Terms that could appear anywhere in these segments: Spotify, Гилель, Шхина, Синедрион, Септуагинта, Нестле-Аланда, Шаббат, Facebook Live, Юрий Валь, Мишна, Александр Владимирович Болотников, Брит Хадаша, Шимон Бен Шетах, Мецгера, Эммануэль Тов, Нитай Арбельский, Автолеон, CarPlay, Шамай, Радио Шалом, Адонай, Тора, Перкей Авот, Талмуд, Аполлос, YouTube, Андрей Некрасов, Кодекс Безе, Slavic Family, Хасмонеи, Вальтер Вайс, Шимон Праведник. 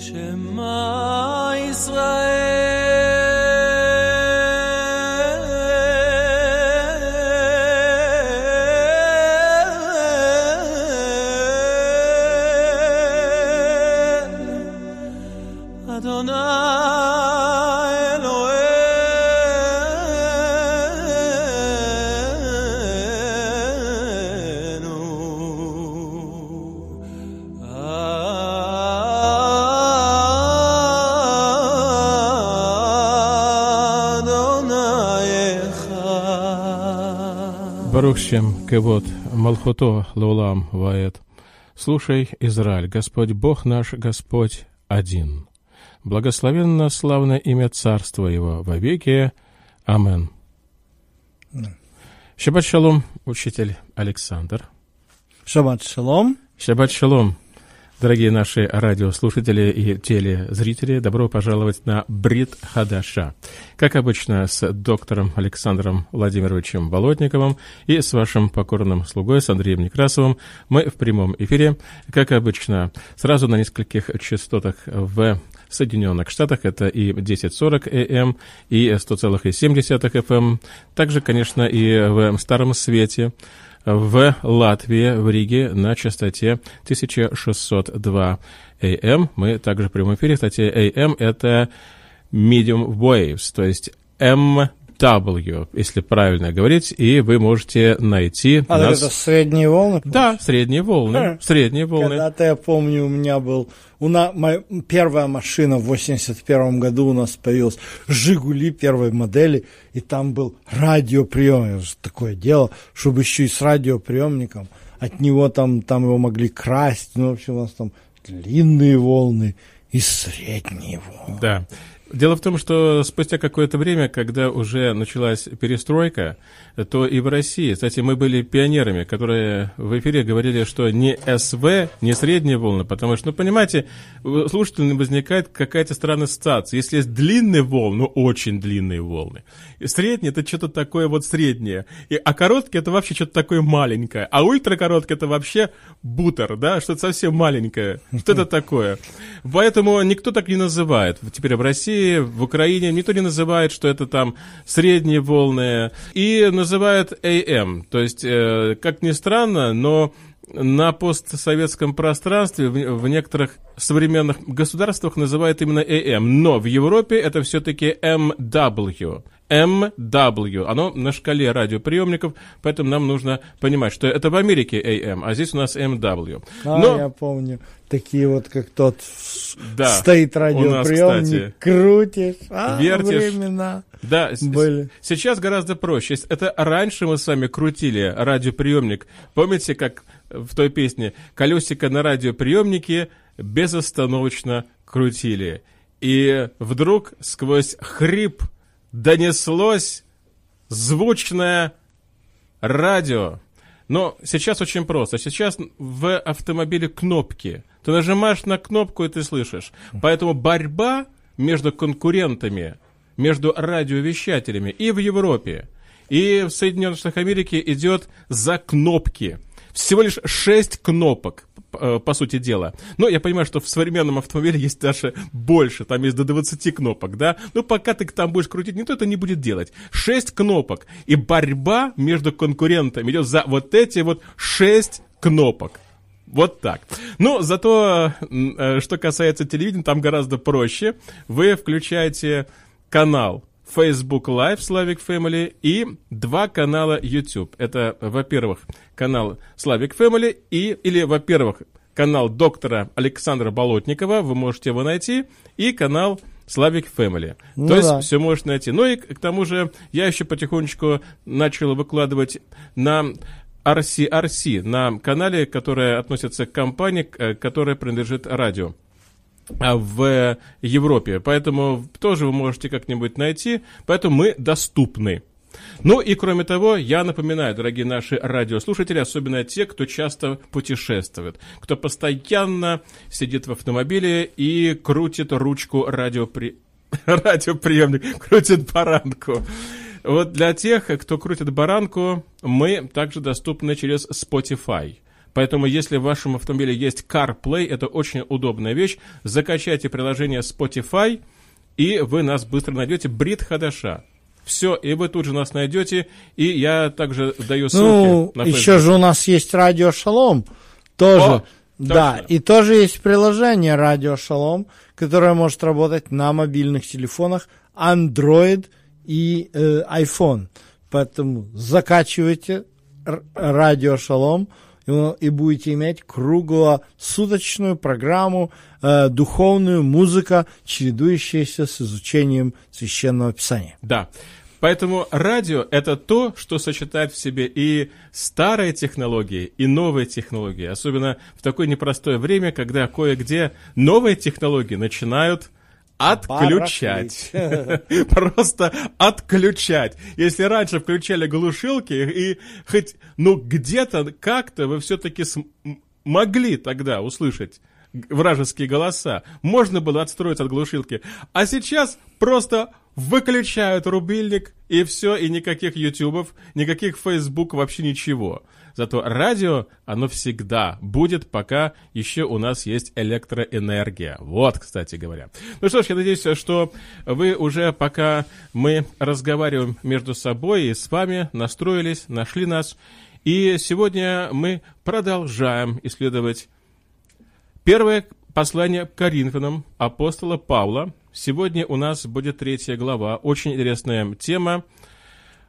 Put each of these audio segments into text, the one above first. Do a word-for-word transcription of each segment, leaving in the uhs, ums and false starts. Шма Исраэль, Адонай. Барухшем кевод Малхото Лулам Ваэт. Слушай, Израиль, Господь Бог наш, Господь один. Благословенно славное имя Царства Его во веки. Амен. Шаббат шалом, учитель Александр. Шаббат шалом. Шаббат шалом. Дорогие наши радиослушатели и телезрители, добро пожаловать на Брит Хадаша. Как обычно, с доктором Александром Владимировичем Болотниковым и с вашим покорным слугой, с Андреем Некрасовым, мы в прямом эфире, как обычно, сразу на нескольких частотах в Соединенных Штатах, это и десять сорок, и сто семь эф эм, также, конечно, и в Старом Свете, в Латвии, в Риге на частоте тысяча шестьсот два. Мы также в прямом эфире. Кстати, эй эм – это medium waves, то есть эм дабл ю, если правильно говорить, и вы можете найти а, нас… А, это средние волны? Помнишь? Да, средние волны, а, средние волны. Когда-то, я помню, у меня был… У нас, моя, первая машина в восемьдесят первом году у нас появилась, «Жигули» первой модели, и там был радиоприемник. Я же такое делал, чтобы еще и с радиоприемником. От него там, там его могли красть. Ну, в общем, у нас там длинные волны и средние волны. Да. Дело в том, что спустя какое-то время, когда уже началась перестройка, то и в России, кстати, мы были пионерами, которые в эфире говорили, что не эс вэ, не средние волны, потому что, ну, понимаете, у слушателей возникает какая-то странная ассоциация. Если есть длинные волны, ну, очень длинные волны, и средние – это что-то такое вот среднее, и, а короткие – это вообще что-то такое маленькое, а ультракороткие – это вообще бутер, да, что-то совсем маленькое, что-то такое. Поэтому никто так не называет теперь в России. В Украине никто не называет, что это там средние волны, и называют эй эм. То есть, э, как ни странно, но на постсоветском пространстве в, в некоторых современных государствах называют именно эй эм. Но в Европе это все-таки эм дабл ю. эм дабл ю. Оно на шкале радиоприемников, поэтому нам нужно понимать, что это в Америке эй эм, а здесь у нас эм дабл ю. А, но... я помню. Такие вот, как тот, да, стоит радиоприемник, нас, крутишь, а вертишь. Времена да, были. С- сейчас гораздо проще. Это раньше мы с вами крутили радиоприемник. Помните, как в той песне «Колесико на радиоприемнике безостановочно крутили». И вдруг сквозь хрип донеслось звучное радио. Но сейчас очень просто. Сейчас в автомобиле кнопки. Ты нажимаешь на кнопку, и ты слышишь. Поэтому борьба между конкурентами, между радиовещателями и в Европе, и в Соединенных Штатах Америки идет за кнопки. Всего лишь шесть кнопок, по сути дела. Но я понимаю, что в современном автомобиле есть даже больше, там есть до двадцати кнопок, да? Но пока ты там будешь крутить, никто это не будет делать. Шесть кнопок, и борьба между конкурентами идет за вот эти вот шесть кнопок. Вот так. Но зато, что касается телевидения, там гораздо проще. Вы включаете канал Facebook Live, Slavic Family, и два канала YouTube. Это, во-первых, канал Slavic Family, и, или, во-первых, канал доктора Александра Болотникова, вы можете его найти, и канал Slavic Family. Ну, то есть да, все можешь найти. Ну и к тому же я еще потихонечку начал выкладывать на эр си эр си, на канале, который относится к компании, которая принадлежит радио в Европе. Поэтому тоже вы можете как-нибудь найти. Поэтому мы доступны. Ну и кроме того, я напоминаю, дорогие наши радиослушатели, особенно те, кто часто путешествует, кто постоянно сидит в автомобиле и крутит ручку радиопри... радиоприемник, крутит баранку. Вот для тех, кто крутит баранку, мы также доступны через Spotify. Поэтому, если в вашем автомобиле есть CarPlay, это очень удобная вещь. Закачайте приложение Spotify, и вы нас быстро найдете. Брит Хадаша. Все, и вы тут же нас найдете. И я также даю ссылки ну, на Facebook. Еще же у нас есть Радио Шалом. Тоже. О, да, и тоже есть приложение Радио Шалом, которое может работать на мобильных телефонах Android и э, iPhone. Поэтому закачивайте Радио Шалом и будете иметь круглосуточную программу, э, духовную музыку, чередующуюся с изучением Священного Писания. Да, поэтому радио – это то, что сочетает в себе и старые технологии, и новые технологии, особенно в такое непростое время, когда кое-где новые технологии начинают отключать. Просто отключать. Если раньше включали глушилки, и хоть, ну, где-то, как-то вы все-таки могли тогда услышать вражеские голоса. Можно было отстроиться от глушилки. А сейчас просто выключают рубильник, и все, и никаких ютубов, никаких фейсбук, вообще ничего. Зато радио, оно всегда будет, пока еще у нас есть электроэнергия. Вот, кстати говоря. Ну что ж, я надеюсь, что вы уже, пока мы разговариваем между собой и с вами, настроились, нашли нас. И сегодня мы продолжаем исследовать первое послание к Коринфянам апостола Павла. Сегодня у нас будет третья глава. Очень интересная тема.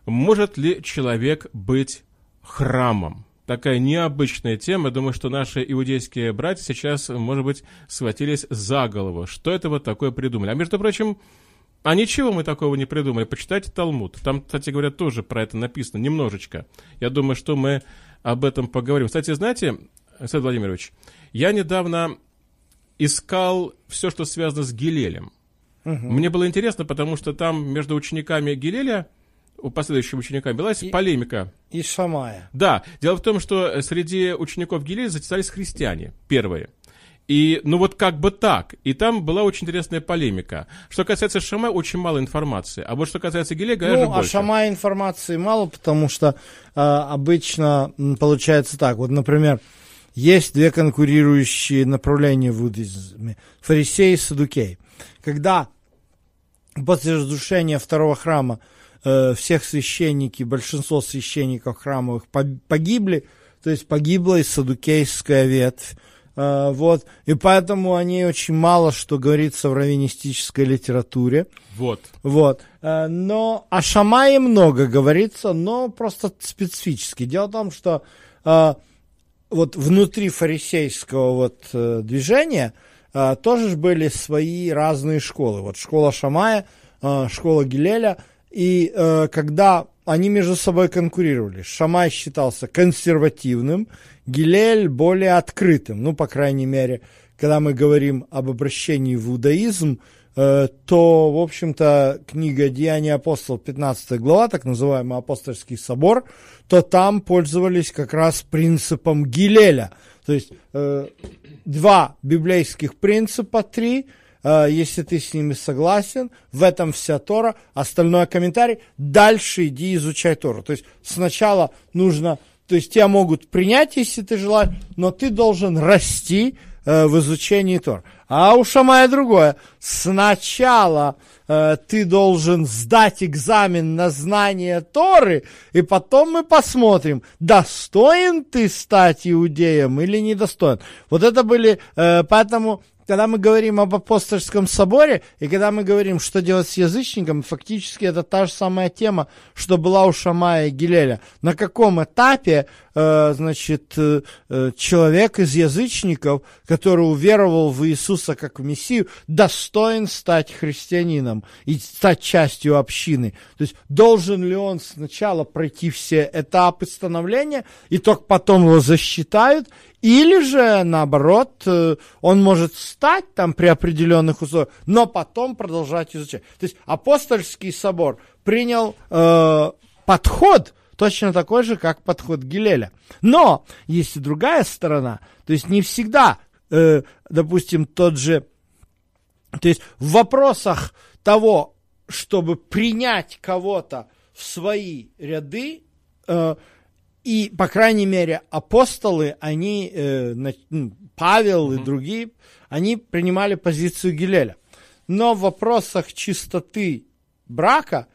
Может ли человек быть храмом? Такая необычная тема. Думаю, что наши иудейские братья сейчас, может быть, схватились за голову. Что это вот такое придумали? А между прочим, а ничего мы такого не придумали. Почитайте Талмуд. Там, кстати говоря, тоже про это написано немножечко. Я думаю, что мы об этом поговорим. Кстати, знаете, Александр Владимирович, я недавно искал все, что связано с Гилелем. Угу. Мне было интересно, потому что там между учениками Гилеля, у последующих учеников была и полемика. И Шамая. Да. Дело в том, что среди учеников Гилеля затесались христиане первые. И, ну вот как бы так. И там была очень интересная полемика. Что касается Шамая, очень мало информации. А вот что касается Гилеля, конечно, ну, больше. Ну, а Шамая информации мало, потому что э, обычно получается так. Вот, например, есть две конкурирующие направления в иудаизме. Фарисеи и саддукеи. Когда после разрушения второго храма всех священники, большинство священников храмовых погибли, то есть погибла и саддукейская ветвь. Вот. И поэтому о ней очень мало что говорится в раввинистической литературе. Вот. Вот. Но о Шамае много говорится, но просто специфически. Дело в том, что вот внутри фарисейского вот движения тоже были свои разные школы. Вот школа Шамая, школа Гилеля. И э, когда они между собой конкурировали, Шамай считался консервативным, Гилель более открытым. Ну, по крайней мере, когда мы говорим об обращении в иудаизм, э, то, в общем-то, книга «Деяния апостолов», пятнадцатая глава, так называемый Апостольский собор, то там пользовались как раз принципом Гилеля. То есть э, два библейских принципа, три. Если ты с ними согласен, в этом вся Тора, остальное комментарий, дальше иди изучай Тору. То есть сначала нужно, то есть тебя могут принять, если ты желаешь, но ты должен расти э, в изучении Тора. А у Шамая другое, сначала э, ты должен сдать экзамен на знание Торы, и потом мы посмотрим, достоин ты стать иудеем или недостоин. Вот это были, э, поэтому... Когда мы говорим об апостольском соборе, и когда мы говорим, что делать с язычником, фактически это та же самая тема, что была у Шамая и Гилеля. На каком этапе, э, значит, э, человек из язычников, который уверовал в Иисуса как в Мессию, достоин стать христианином и стать частью общины? То есть должен ли он сначала пройти все этапы становления, и только потом его засчитают? Или же, наоборот, он может стать там при определенных условиях, но потом продолжать изучать. То есть апостольский собор принял э, подход точно такой же, как подход Гилеля. Но есть и другая сторона. То есть не всегда, э, допустим, тот же... То есть в вопросах того, чтобы принять кого-то в свои ряды... Э, И, по крайней мере, апостолы, они, э, Павел mm-hmm. и другие, они принимали позицию Гилеля. Но в вопросах чистоты брака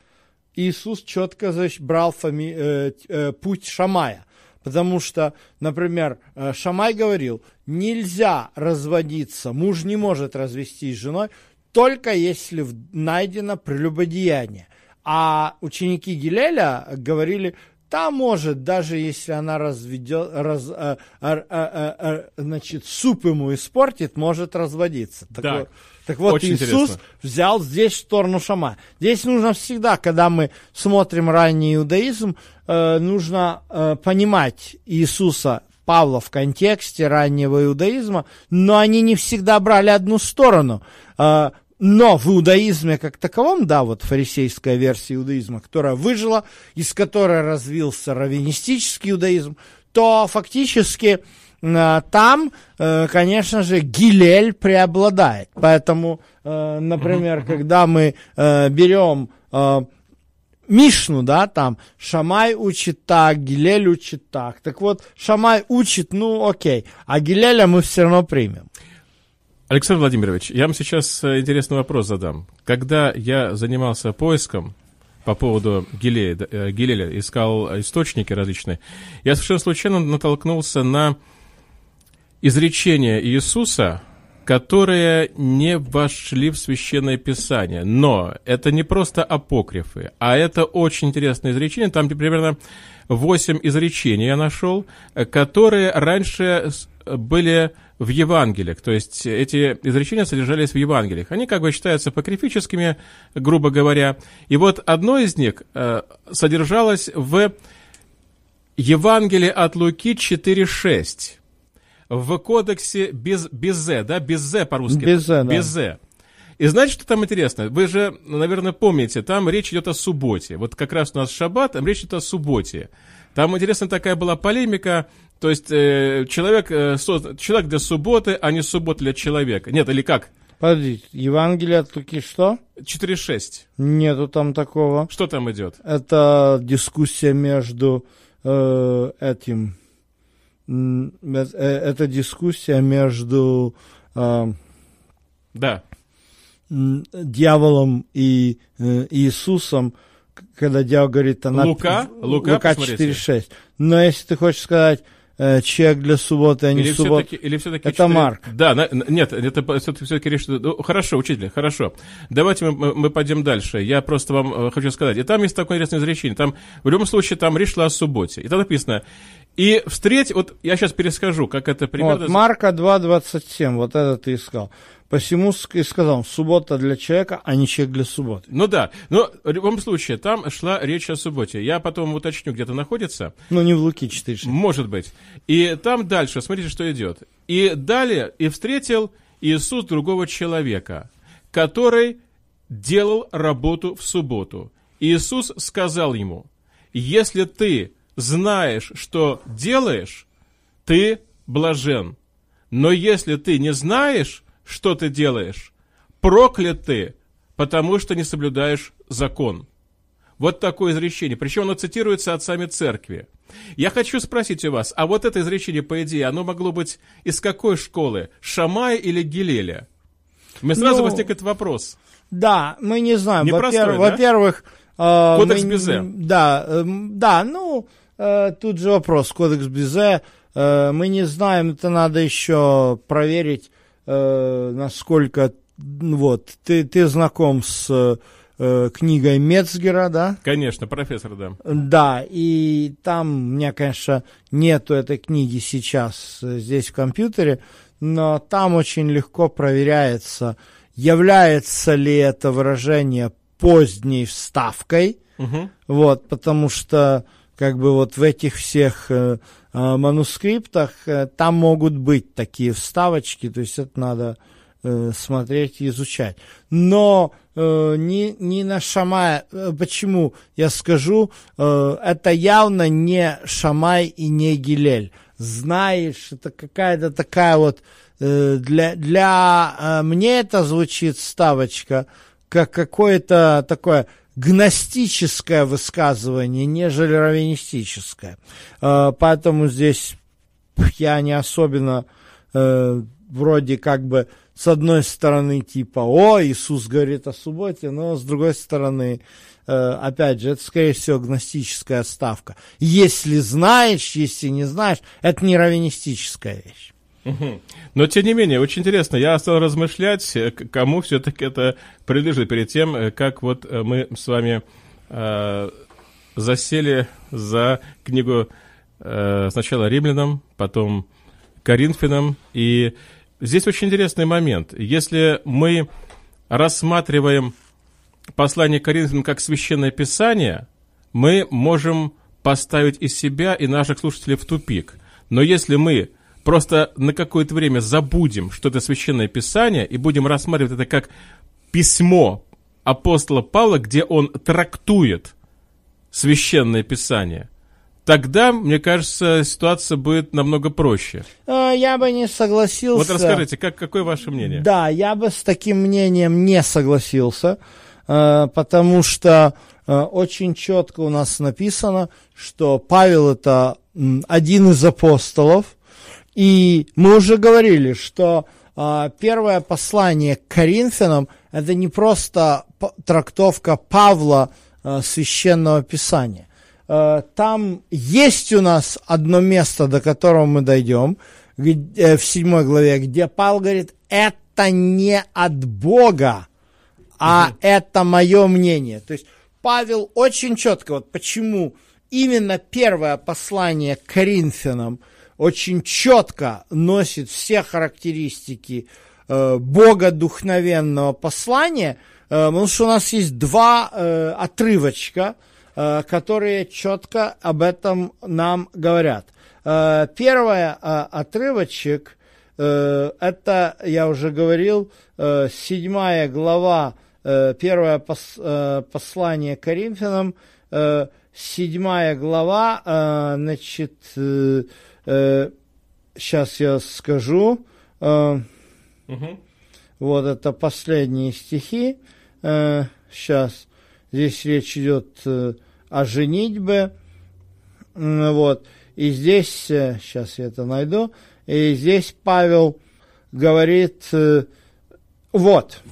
Иисус четко брал фами... э, э, путь Шамая. Потому что, например, Шамай говорил, нельзя разводиться, муж не может развестись с женой, только если найдено прелюбодеяние. А ученики Гилеля говорили, та может, даже если она разведет, раз, а, а, а, а, значит, суп ему испортит, может разводиться. Так, так. Вот, так вот, Иисус интересно. Взял здесь сторону Шама. Здесь нужно всегда, когда мы смотрим ранний иудаизм, э, нужно э, понимать Иисуса Павла в контексте раннего иудаизма, но они не всегда брали одну сторону. Э, Но в иудаизме как таковом, да, вот фарисейская версия иудаизма, которая выжила, из которой развился раввинистический иудаизм, то фактически э, там, э, конечно же, Гилель преобладает. Поэтому, э, например, mm-hmm. когда мы э, берем э, Мишну, да, там Шамай учит так, Гилель учит так. Так вот, Шамай учит, ну окей, а Гилеля мы все равно примем. Александр Владимирович, я вам сейчас интересный вопрос задам. Когда я занимался поиском по поводу Гилеля, Гилеля, искал источники различные, я совершенно случайно натолкнулся на изречения Иисуса, которые не вошли в Священное Писание. Но это не просто апокрифы, а это очень интересное изречение. Там примерно восемь изречений я нашел, которые раньше были в Евангелиях, то есть эти изречения содержались в Евангелиях. Они как бы считаются апокрифическими, грубо говоря. И вот одно из них э, содержалось в Евангелии от Луки четыре шесть, в кодексе без, Безе, да, Безе по-русски. Безе, да. Безе. И знаете, что там интересно? Вы же, наверное, помните, там речь идет о субботе. Вот как раз у нас шаббат, там речь идет о субботе. Там, интересно, такая была полемика. То есть э, человек, э, создан, человек для субботы, а не суббота для человека. Нет, или как? Подождите, Евангелие от Луки что? четыре шесть. Нету там такого. Что там идет? Это дискуссия между э, этим... Э, это дискуссия между... Э, да. Дьяволом и э, Иисусом. Когда дьявол говорит... Она... Лука? Лука, Лука четыре шесть. Но если ты хочешь сказать... Человек для субботы, а не суббота. Это четыре... Марк. Да, на... нет, это все-таки речь... Ну, хорошо, учитель, хорошо. Давайте мы, мы пойдем дальше. Я просто вам хочу сказать. И там есть такое интересное изречение. Там, в любом случае, там речь шла о субботе. И там написано... И встреть... Вот я сейчас перескажу, как это примерно... Вот, Марка два двадцать семь, вот это ты искал. Посему и сказал, суббота для человека, а не человек для субботы. Ну да, но в любом случае, там шла речь о субботе. Я потом уточню, где это находится. Ну не в Луки четыре шесть. Может быть. И там дальше, смотрите, что идет. И далее, и встретил Иисус другого человека, который делал работу в субботу. Иисус сказал ему, если ты знаешь, что делаешь, ты блажен. Но если ты не знаешь, что ты делаешь, проклят ты, потому что не соблюдаешь закон. Вот такое изречение. Причем оно цитируется отцами церкви. Я хочу спросить у вас, а вот это изречение, по идее, оно могло быть из какой школы? Шамая или Гилеля? Мне сразу ну, возникает вопрос. Да, мы не знаем. Непростой, во-первых, да? Во-первых... Э, Кодекс мы, Безе. Да, э, да, ну, э, тут же вопрос. Кодекс Безе. Э, мы не знаем, это надо еще проверить. Э, насколько вот ты, ты знаком с э, книгой Мецгера, да? Конечно, профессор, да. Да, и там у меня, конечно, нету этой книги сейчас здесь в компьютере, но там очень легко проверяется, является ли это выражение поздней вставкой, угу. Вот, потому что как бы вот в этих всех э, э, манускриптах э, там могут быть такие вставочки, то есть это надо э, смотреть и изучать. Но э, не, не на Шамая, почему я скажу, э, это явно не Шамай и не Гилель. Знаешь, это какая-то такая вот, э, для, для э, мне это звучит вставочка, как какое-то такое гностическое высказывание, нежели раввинистическое. Э, поэтому здесь я не особенно э, вроде как бы с одной стороны типа «О, Иисус говорит о субботе», но с другой стороны, э, опять же, это скорее всего гностическая отставка. Если знаешь, если не знаешь, это не раввинистическая вещь. Но, тем не менее, очень интересно, я стал размышлять, кому все-таки это принадлежит, перед тем, как вот мы с вами э, засели за книгу э, сначала римлянам, потом коринфянам, и здесь очень интересный момент. Если мы рассматриваем послание коринфянам как священное писание, мы можем поставить и себя, и наших слушателей в тупик. Но если мы просто на какое-то время забудем, что это священное писание, и будем рассматривать это как письмо апостола Павла, где он трактует священное писание, тогда, мне кажется, ситуация будет намного проще. Я бы не согласился. Вот расскажите, как, какое ваше мнение? Да, я бы с таким мнением не согласился, потому что очень четко у нас написано, что Павел – это один из апостолов. И мы уже говорили, что э, первое послание к Коринфянам – это не просто п- трактовка Павла э, Священного Писания. Э, там есть у нас одно место, до которого мы дойдем, где, э, в седьмой главе, где Павел говорит «это не от Бога, а mm-hmm. это мое мнение». То есть Павел очень четко, вот почему именно первое послание к Коринфянам очень четко носит все характеристики э, богодухновенного послания, э, потому что у нас есть два э, отрывочка, э, которые четко об этом нам говорят. Э, первый э, отрывочек, э, это, я уже говорил, э, седьмая глава, э, первое пос, э, послание Коринфянам, э, седьмая глава, э, значит... Э, сейчас я скажу. Угу. Вот это последние стихи. Сейчас. Здесь речь идет о женитьбе. Вот. И здесь... Сейчас я это найду. И здесь Павел говорит... Вот.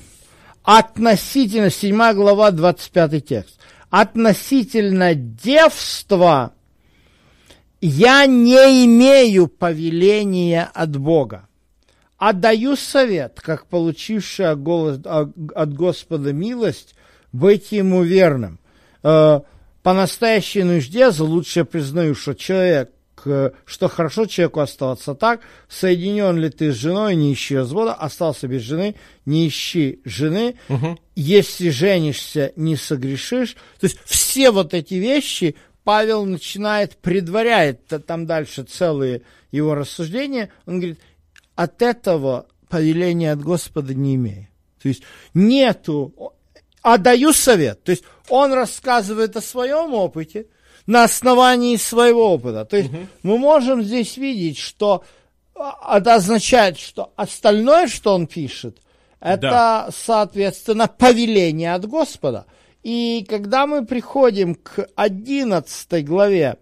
Относительно... седьмая глава, двадцать пятый текст. Относительно девства... «Я не имею повеления от Бога, а даю совет, как получивший от Господа милость, быть ему верным. По настоящей нужде за лучшее признаю, что человек, что хорошо человеку оставаться так, соединен ли ты с женой, не ищи развода, остался без жены, не ищи жены, угу. Если женишься, не согрешишь». То есть все вот эти вещи – Павел начинает, предваряет там дальше целые его рассуждения, он говорит, от этого повеления от Господа не имею. То есть нету, а даю совет. То есть он рассказывает о своем опыте на основании своего опыта. То есть угу. мы можем здесь видеть, что это означает, что остальное, что он пишет, это, да. соответственно, повеление от Господа. И когда мы приходим к одиннадцатой главе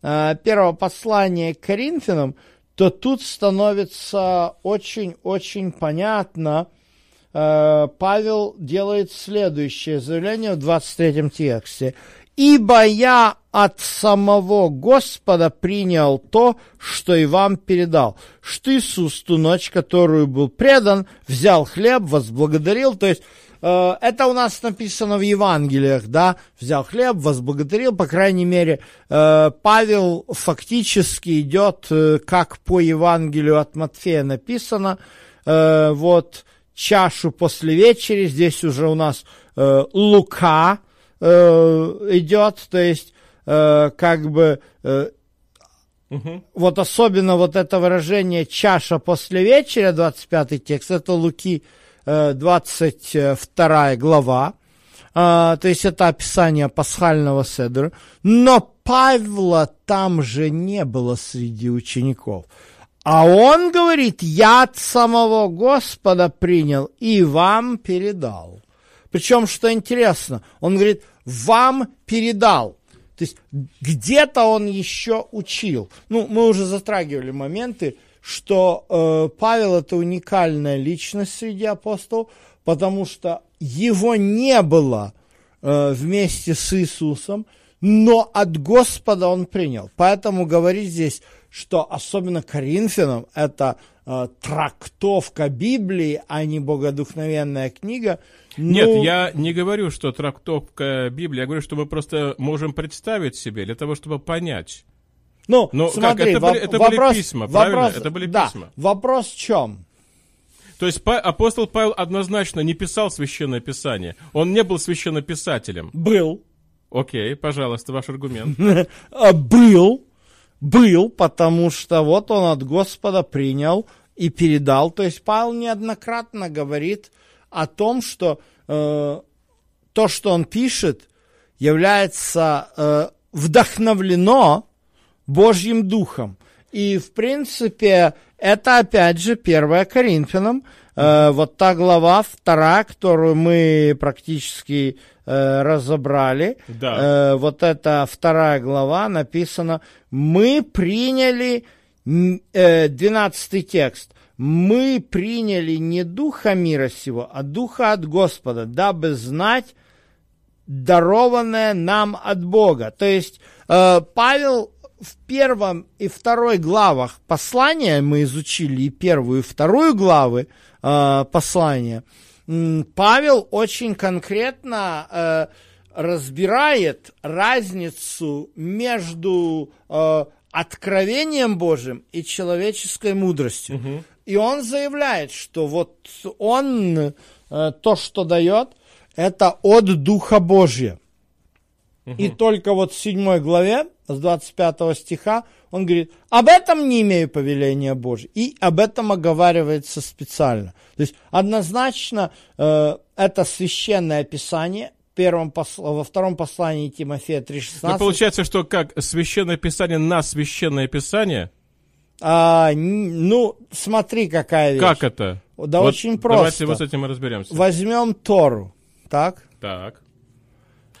э, первого послания к Коринфянам, то тут становится очень-очень понятно, э, Павел делает следующее заявление в двадцать третьем тексте. «Ибо я от самого Господа принял то, что и вам передал, что Иисус ту ночь, которую был предан, взял хлеб, возблагодарил». То есть, это у нас написано в Евангелиях, да, взял хлеб, возблагодарил, по крайней мере, Павел фактически идет, как по Евангелию от Матфея написано, вот, чашу после вечери, здесь уже у нас Лука идет, то есть, как бы, угу. вот особенно вот это выражение «чаша после вечеря», двадцать пятый текст, это Луки, двадцать вторая глава, то есть это описание пасхального седра, но Павла там же не было среди учеников. А он говорит, я от самого Господа принял и вам передал. Причем, что интересно, он говорит, вам передал. То есть где-то он еще учил. Ну, мы уже затрагивали моменты, что э, Павел это уникальная личность среди апостолов, потому что его не было э, вместе с Иисусом, но от Господа он принял. Поэтому говорить здесь, что особенно Коринфянам это э, трактовка Библии, а не богодухновенная книга. Ну... Нет, я не говорю, что трактовка Библии, я говорю, что мы просто можем представить себе для того, чтобы понять. Ну, но смотри, как? Это, воп- были, это вопрос, были письма, вопрос, правильно? Это были да, письма. Вопрос в чем? То есть апостол Павел однозначно не писал Священное Писание. Он не был священнописателем. Был. Окей, пожалуйста, ваш аргумент. Был, был, потому что вот он от Господа принял и передал. То есть Павел неоднократно говорит о том, что э, то, что он пишет, является э, вдохновлено Божьим Духом. И, в принципе, это, опять же, первое Коринфянам. Э, вот та глава, вторая, которую мы практически э, разобрали. Да. Э, вот эта вторая глава написана. Мы приняли, э, двенадцатый текст. Мы приняли не духа мира сего, а духа от Господа, дабы знать дарованное нам от Бога. То есть, э, Павел... В первом и второй главах послания, мы изучили и первую, и вторую главы э, послания, Павел очень конкретно э, разбирает разницу между э, откровением Божьим и человеческой мудростью. Угу. И он заявляет, что вот он, э, то, что дает, это от Духа Божия. Угу. И только вот в седьмой главе, с двадцать пятого стиха, он говорит, об этом не имею повеления Божьего. И об этом оговаривается специально. То есть, однозначно, э, это священное писание, первом посл... во втором послании Тимофея три шестнадцать. Но получается, что как священное писание на священное писание? А, ну, смотри, какая вещь. Как это? Да вот очень просто. Давайте вот с этим и разберемся. Возьмем Тору, так? Так.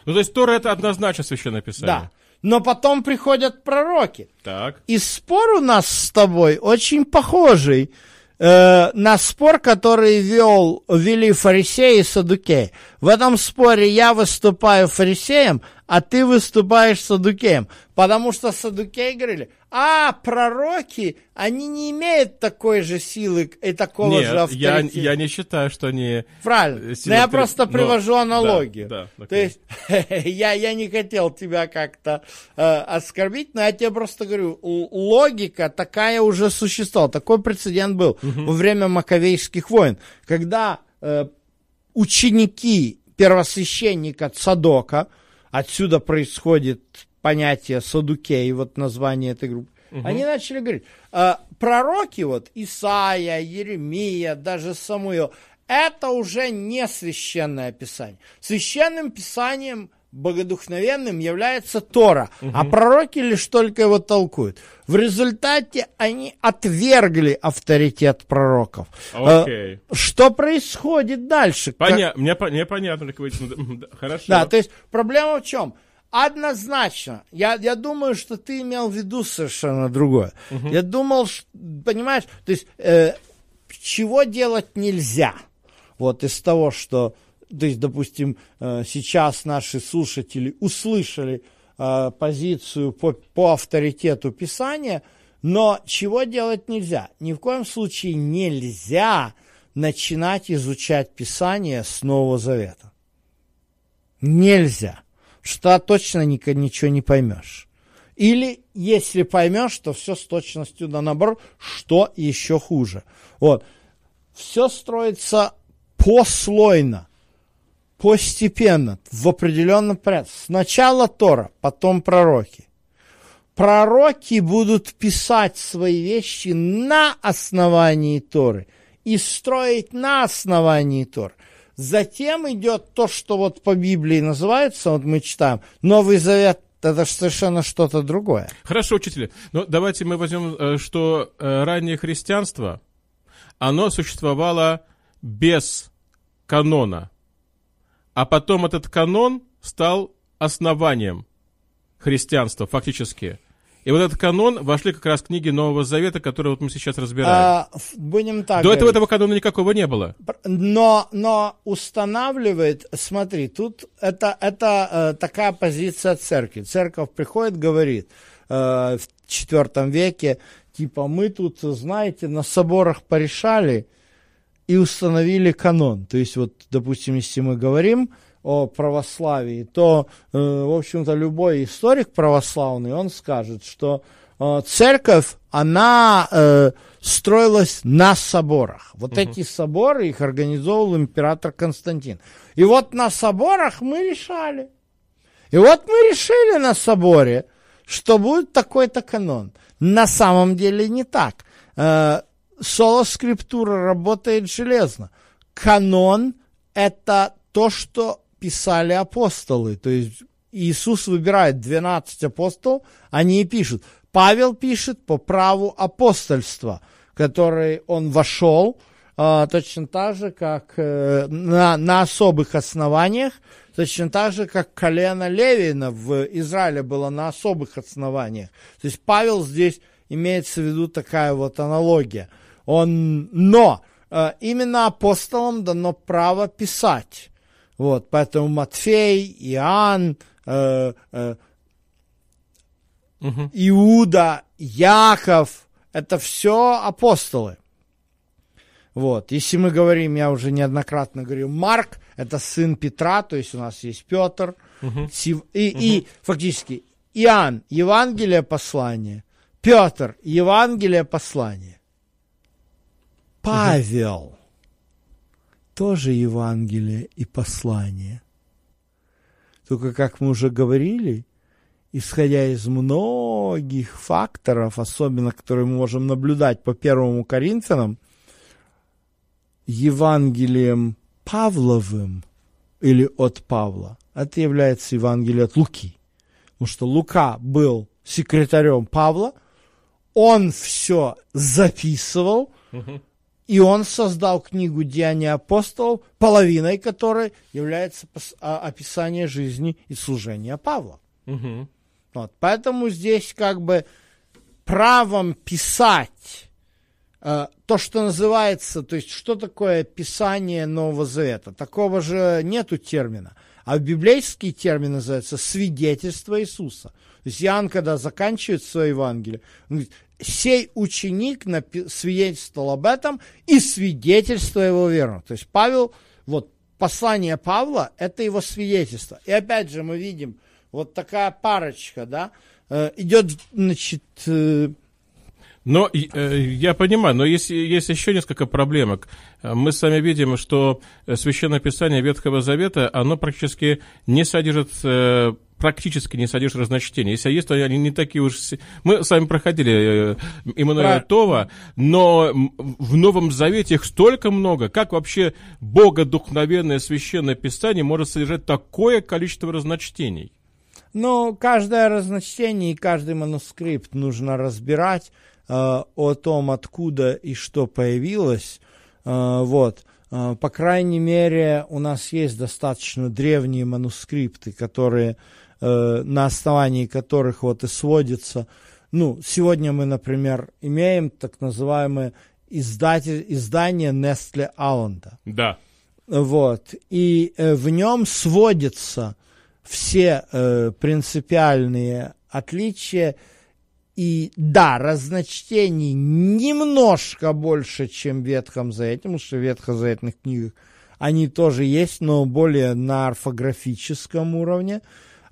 Ну, то есть, Тора это однозначно священное писание? Да. Но потом приходят пророки. Так. И спор у нас с тобой очень похожий э, на спор, который вел, вели фарисеи и саддукеи. В этом споре я выступаю фарисеем, а ты выступаешь саддукеем. Потому что саддукеи говорили, а пророки, они не имеют такой же силы и такого Нет, же авторитета. Нет, я, я не считаю, что они... Правильно, но я при... просто но... привожу аналогию. Да, да, то есть я, я не хотел тебя как-то э, оскорбить, но я тебе просто говорю, логика такая уже существовала. Такой прецедент был угу. во время Маковейских войн, когда э, ученики первосвященника Цадока, отсюда происходит понятие саддукеи, вот название этой группы, угу. они начали говорить, э, пророки, вот Исаия, Еремия, даже Самуил, это уже не священное писание. Священным писанием богодухновенным является Тора, угу. а пророки лишь только его толкуют. В результате они отвергли авторитет пророков. Okay. Что происходит дальше? Поня... Как... Мне, мне понятно, как вы... Хорошо. Да, то есть проблема в чем? Однозначно. Я, я думаю, что ты имел в виду совершенно другое. Угу. Я думал, что, понимаешь, то есть э, чего делать нельзя? Вот из того, что... То есть, допустим, сейчас наши слушатели услышали позицию по, по авторитету Писания, но чего делать нельзя? Ни в коем случае нельзя начинать изучать Писание с Нового Завета. Нельзя. Что точно ничего не поймешь. Или, если поймешь, то все с точностью да наоборот, что еще хуже. Вот. Все строится послойно. Постепенно, в определенном порядке. Сначала Тора, потом пророки. Пророки будут писать свои вещи на основании Торы и строить на основании Торы. Затем идет то, что вот по Библии называется, вот мы читаем, Новый Завет. Это же совершенно что-то другое. Хорошо, учитель. Но давайте мы возьмем, что раннее христианство, оно существовало без канона. А потом этот канон стал основанием христианства, фактически. И вот этот канон вошли как раз в книги Нового Завета, которые вот мы сейчас разбираем. А, будем так До говорить. этого этого канона никакого не было. Но, но устанавливает, смотри, тут это, это такая позиция церкви. Церковь приходит, говорит в четвертом веке, типа мы тут, знаете, на соборах порешали и установили канон. То есть вот, допустим, если мы говорим о православии, то, э, в общем-то, любой историк православный, он скажет, что э, церковь, она э, строилась на соборах. Вот угу. эти соборы, их организовал император Константин. И вот на соборах мы решали. И вот мы решили на соборе, что будет такой-то канон. На самом деле не так. Э, соло-скриптура работает железно. Канон – это то, что писали апостолы. То есть Иисус выбирает двенадцать апостолов, они и пишут. Павел пишет по праву апостольства, который он вошел, э, точно так же, как э, на, на особых основаниях, точно так же, как колено Левина в Израиле было на особых основаниях. То есть Павел здесь имеется в виду такая вот аналогия. Он, но э, именно апостолам дано право писать. Вот, поэтому Матфей, Иоанн, э, э, угу. Иуда, Яков, это все апостолы. Вот, если мы говорим, я уже неоднократно говорил, Марк, это сын Петра, то есть у нас есть Петр, угу. Сив, и, угу. и фактически Иоанн, Евангелие, послание, Петр, Евангелие, послание, Павел. Угу. Тоже Евангелие и послание. Только, как мы уже говорили, исходя из многих факторов, особенно которые мы можем наблюдать по первому Коринфянам, Евангелием Павловым или от Павла, это является Евангелие от Луки. Потому что Лука был секретарем Павла, он все записывал, и он создал книгу «Деяния апостолов», половиной которой является описание жизни и служения Павла. Угу. Вот, поэтому здесь как бы правом писать э, то, что называется, то есть что такое писание Нового Завета? Такого же нету термина. А библейский термин называется «свидетельство Иисуса». То есть Иоанн, когда заканчивает свое Евангелие, он говорит: сей ученик свидетельствовал об этом, и свидетельство его верно. То есть Павел, вот послание Павла, это его свидетельство. И опять же мы видим, вот такая парочка, да, э, идет, значит... Э... Но, э, я понимаю, но есть, есть еще несколько проблемок. Мы сами видим, что Священное Писание Ветхого Завета, оно практически не содержит... Э, практически не содержит разночтения. Если есть, то они не такие уж... Мы с вами проходили Эммануэля Това, но в Новом Завете их столько много. Как вообще богодухновенное Священное Писание может содержать такое количество разночтений? Ну, каждое разночтение и каждый манускрипт нужно разбирать э, о том, откуда и что появилось. Э, вот. Э, по крайней мере, у нас есть достаточно древние манускрипты, которые... на основании которых вот и сводится. Ну, сегодня мы, например, имеем так называемое издатель, издание Нестле-Аланда. Да. Вот. И э, в нем сводятся все э, принципиальные отличия. И да, разночтений немножко больше, чем в Ветхом Завете, потому что в ветхозаветных книгах они тоже есть, но более на орфографическом уровне.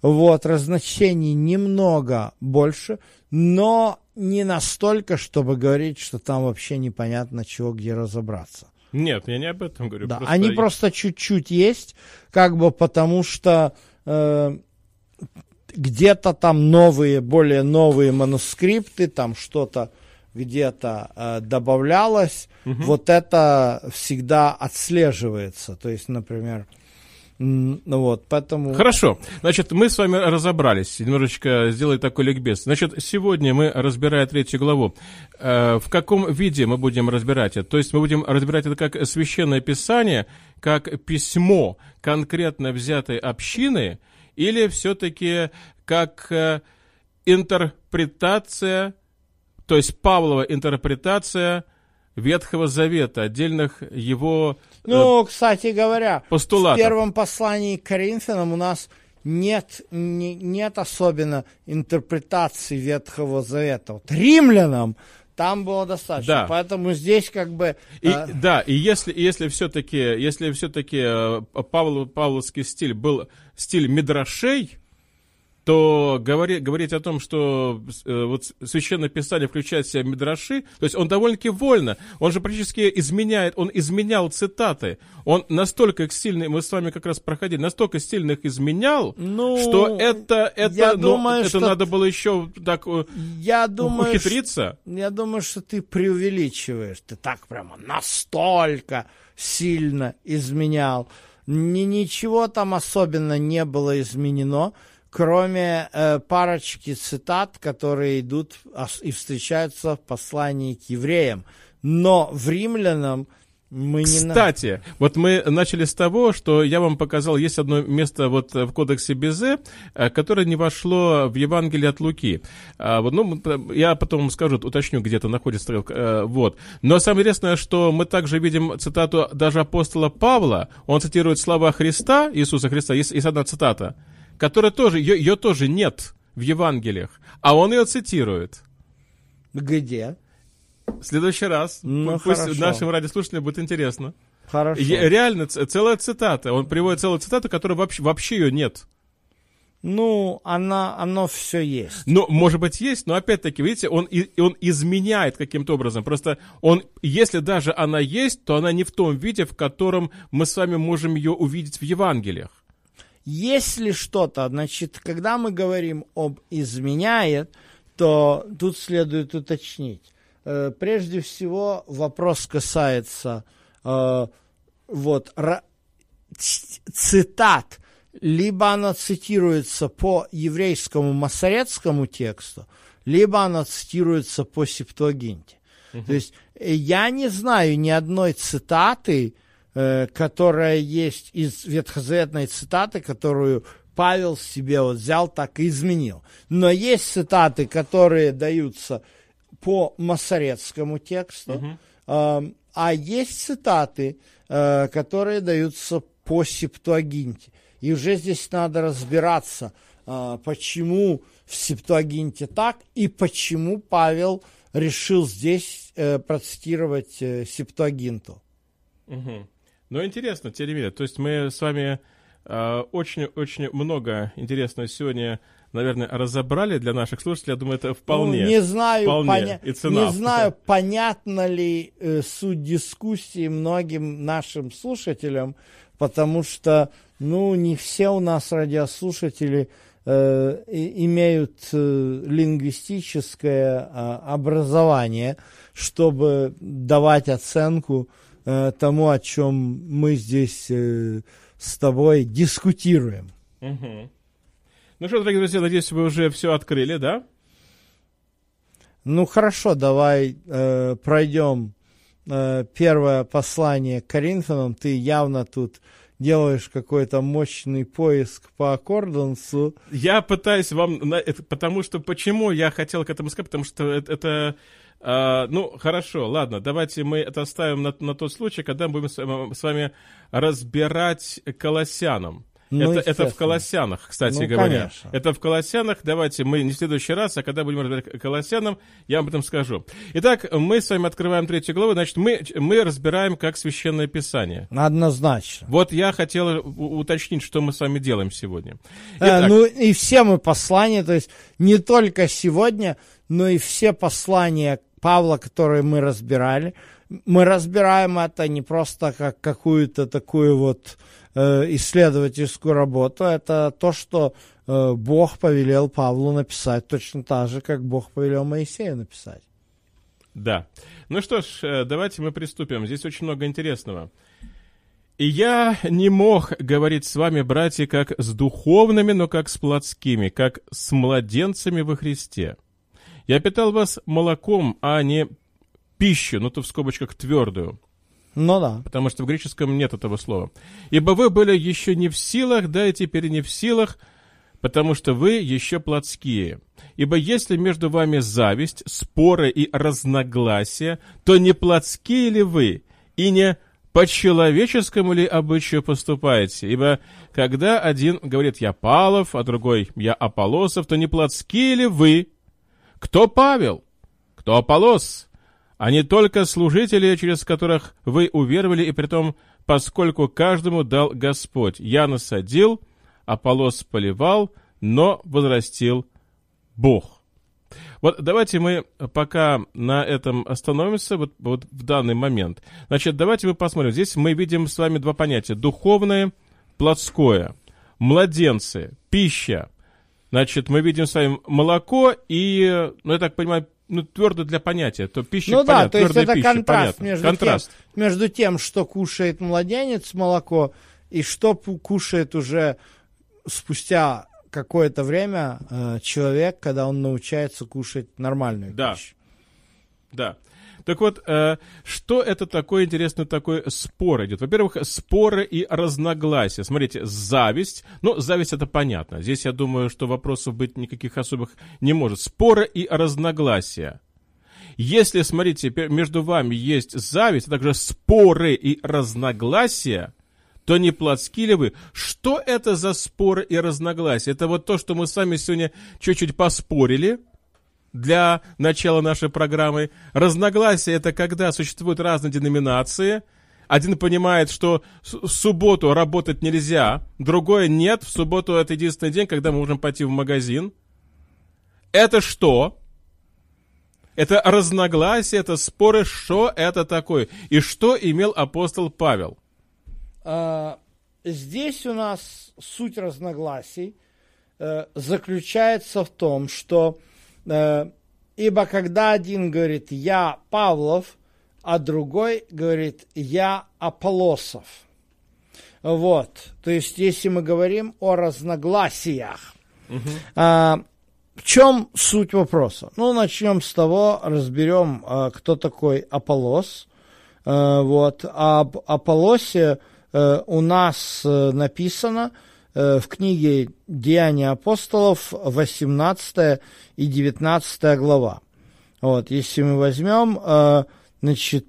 Вот, разночтений немного больше, но не настолько, чтобы говорить, что там вообще непонятно, чего где разобраться. Нет, я не об этом говорю. Да, просто они есть. Просто чуть-чуть есть, как бы потому что э, где-то там новые, более новые манускрипты, там что-то где-то э, добавлялось. Угу. Вот это всегда отслеживается. То есть, например... Ну вот, поэтому... Хорошо, значит, мы с вами разобрались, немножечко сделали такой ликбез. Значит, сегодня мы, разбирая третью главу, э, в каком виде мы будем разбирать это? То есть мы будем разбирать это как Священное Писание, как письмо конкретно взятой общины, или все-таки как интерпретация, то есть Павлова интерпретация Ветхого Завета, отдельных его постулатов? Ну, кстати говоря, постулатов. В первом послании к Коринфянам у нас нет, не, нет особенно интерпретации Ветхого Завета. Вот римлянам там было достаточно, да. Поэтому здесь как бы... И, э... Да, и если, если все-таки, если все-таки Павлов, павловский стиль был стиль мидрашей, то говори, говорить о том, что э, вот Священное Писание включает в себя мидраши, то есть он довольно-таки вольно, он же практически изменяет, он изменял цитаты, он настолько их сильно, мы с вами как раз проходили, настолько сильно их изменял, ну, что это, это, ну, думаю, это что надо было еще так я думаю, ухитриться. Что, я думаю, что ты преувеличиваешь, ты так прямо настолько сильно изменял. Ни, ничего там особенно не было изменено, кроме э, парочки цитат, которые идут и встречаются в послании к евреям. Но в римлянам мы Кстати, не... Кстати, вот мы начали с того, что я вам показал, есть одно место вот в кодексе Безе, которое не вошло в Евангелие от Луки. А, вот, ну, я потом вам скажу, уточню, где это находится стрелка. А, вот. Но самое интересное, что мы также видим цитату даже апостола Павла. Он цитирует слова Христа, Иисуса Христа, есть, есть одна цитата, которая тоже, ее, ее тоже нет в Евангелиях, а он ее цитирует. Где? В следующий раз. Ну, пусть хорошо. Нашим радиослушателям будет интересно. Хорошо. Е- реально, целая цитата. Он приводит целую цитату, которой вообще, вообще ее нет. Ну, она, оно все есть. Ну, может быть, есть, но опять-таки, видите, он, и, он изменяет каким-то образом. Просто он, если даже она есть, то она не в том виде, в котором мы с вами можем ее увидеть в Евангелиях. Если что-то, значит, когда мы говорим об «изменяет», то тут следует уточнить. Э, прежде всего, вопрос касается э, вот, ра- цитат. Либо она цитируется по еврейскому масорецкому тексту, либо она цитируется по Септуагинте. Угу. То есть я не знаю ни одной цитаты, которая есть из ветхозаветной цитаты, которую Павел себе вот взял, так и изменил. Но есть цитаты, которые даются по масорецкому тексту, uh-huh. э, а есть цитаты, э, которые даются по Септуагинте. И уже здесь надо разбираться, э, почему в Септуагинте так и почему Павел решил здесь э, процитировать э, Септуагинту. Uh-huh. Ну, интересно, тем не менее. То есть мы с вами э, очень-очень много интересного сегодня, наверное, разобрали для наших слушателей. Я думаю, это вполне. Ну, не знаю, вполне, поня... и цена. Не знаю, понятна ли э, суть дискуссии многим нашим слушателям, потому что, ну, не все у нас радиослушатели э, имеют э, лингвистическое э, образование, чтобы давать оценку тому, о чем мы здесь э, с тобой дискутируем. Угу. Ну что, дорогие друзья, надеюсь, вы уже все открыли, да? Ну хорошо, давай э, пройдем э, первое послание к Коринфянам. Ты явно тут делаешь какой-то мощный поиск по аккордансу. Я пытаюсь вам... Потому что... Почему я хотел к этому сказать? Потому что это... Uh, ну, хорошо, ладно, давайте мы это оставим на, на тот случай, когда мы будем с вами, с вами разбирать Колоссянам. Ну, это, это в Колоссянах, кстати ну, говоря. Конечно. Это в Колоссянах. Давайте мы не в следующий раз, а когда будем разбирать Колоссянам, я вам об этом скажу. Итак, мы с вами открываем третью главу. Значит, мы, мы разбираем как Священное Писание. Однозначно. Вот я хотел уточнить, что мы с вами делаем сегодня. Итак, э, ну и все мы послания, то есть не только сегодня, но и все послания Павла, которые мы разбирали, мы разбираем это не просто как какую-то такую вот исследовательскую работу, это то, что э, Бог повелел Павлу написать, точно так же, как Бог повелел Моисею написать. Да. Ну что ж, давайте мы приступим. Здесь очень много интересного. «И я не мог говорить с вами, братья, как с духовными, но как с плотскими, как с младенцами во Христе. Я питал вас молоком, а не пищу, ну то в скобочках твердую». Ну да. Потому что в греческом нет этого слова. «Ибо вы были еще не в силах, да и теперь не в силах, потому что вы еще плотские. Ибо если между вами зависть, споры и разногласия, то не плотские ли вы, и не по человеческому ли обычаю поступаете? Ибо когда один говорит «я Павлов», а другой «я Аполлосов», то не плотские ли вы? Кто Павел? Кто Аполлос? А не только служители, через которых вы уверовали, и притом, поскольку каждому дал Господь. Я насадил, Аполлос поливал, но возрастил Бог. Вот давайте мы пока на этом остановимся, вот, вот в данный момент. Значит, давайте мы посмотрим. Здесь мы видим с вами два понятия. Духовное, плотское. Младенцы, пища. Значит, мы видим с вами молоко и, ну, я так понимаю, ну, твердо для понятия, то пища, ну, понятно, да, то есть это пища, контраст, между, контраст. Тем, между тем, что кушает младенец молоко, и что кушает уже спустя какое-то время э, человек, когда он научается кушать нормальную да. пищу. Да. Так вот, э, что это такое, интересно, такой спор идет? Во-первых, споры и разногласия. Смотрите, зависть. Ну, зависть — это понятно. Здесь, я думаю, что вопросов быть никаких особых не может. Споры и разногласия. Если, смотрите, между вами есть зависть, а также споры и разногласия, то не плотские ли вы? Что это за споры и разногласия? Это вот то, что мы с вами сегодня чуть-чуть поспорили. Для начала нашей программы. Разногласия — это когда существуют разные деноминации. Один понимает, что в субботу работать нельзя, другой — нет, в субботу это единственный день, когда мы можем пойти в магазин. Это что? Это разногласия, это споры, что это такое? И что имел апостол Павел? Здесь у нас суть разногласий заключается в том, что ибо когда один говорит «я Павлов», а другой говорит «я Аполлосов». Вот. То есть, если мы говорим о разногласиях. Угу. А, в чем суть вопроса? Ну, начнем с того, разберем, а, кто такой Аполлос. А, вот. Об Аполлосе а, у нас а, написано в книге «Деяния апостолов» восемнадцатая и девятнадцатая глава. Вот, если мы возьмем, значит,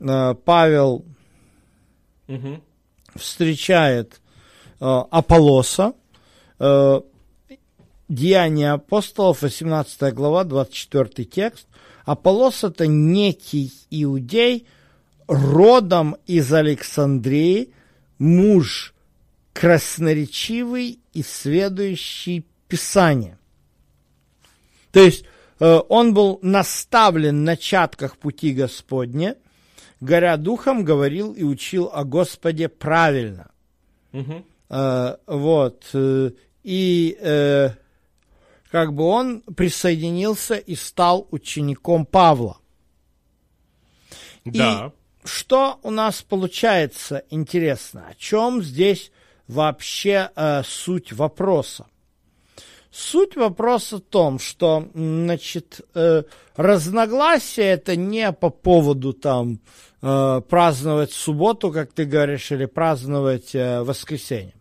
Павел угу. встречает Аполлоса, «Деяния апостолов», восемнадцатая глава, двадцать четвёртый текст. Аполлос – это некий иудей, родом из Александрии, муж красноречивый и следующий Писание. То есть э, он был наставлен на чатках пути Господня, горя духом, говорил и учил о Господе правильно. Угу. Э, вот. Э, и э, как бы он присоединился и стал учеником Павла. Да. И что у нас получается интересно? О чем здесь вообще э, суть вопроса? Суть вопроса в том, что, значит, э, разногласия — это не по поводу там э, праздновать субботу, как ты говоришь, или праздновать э, воскресенье.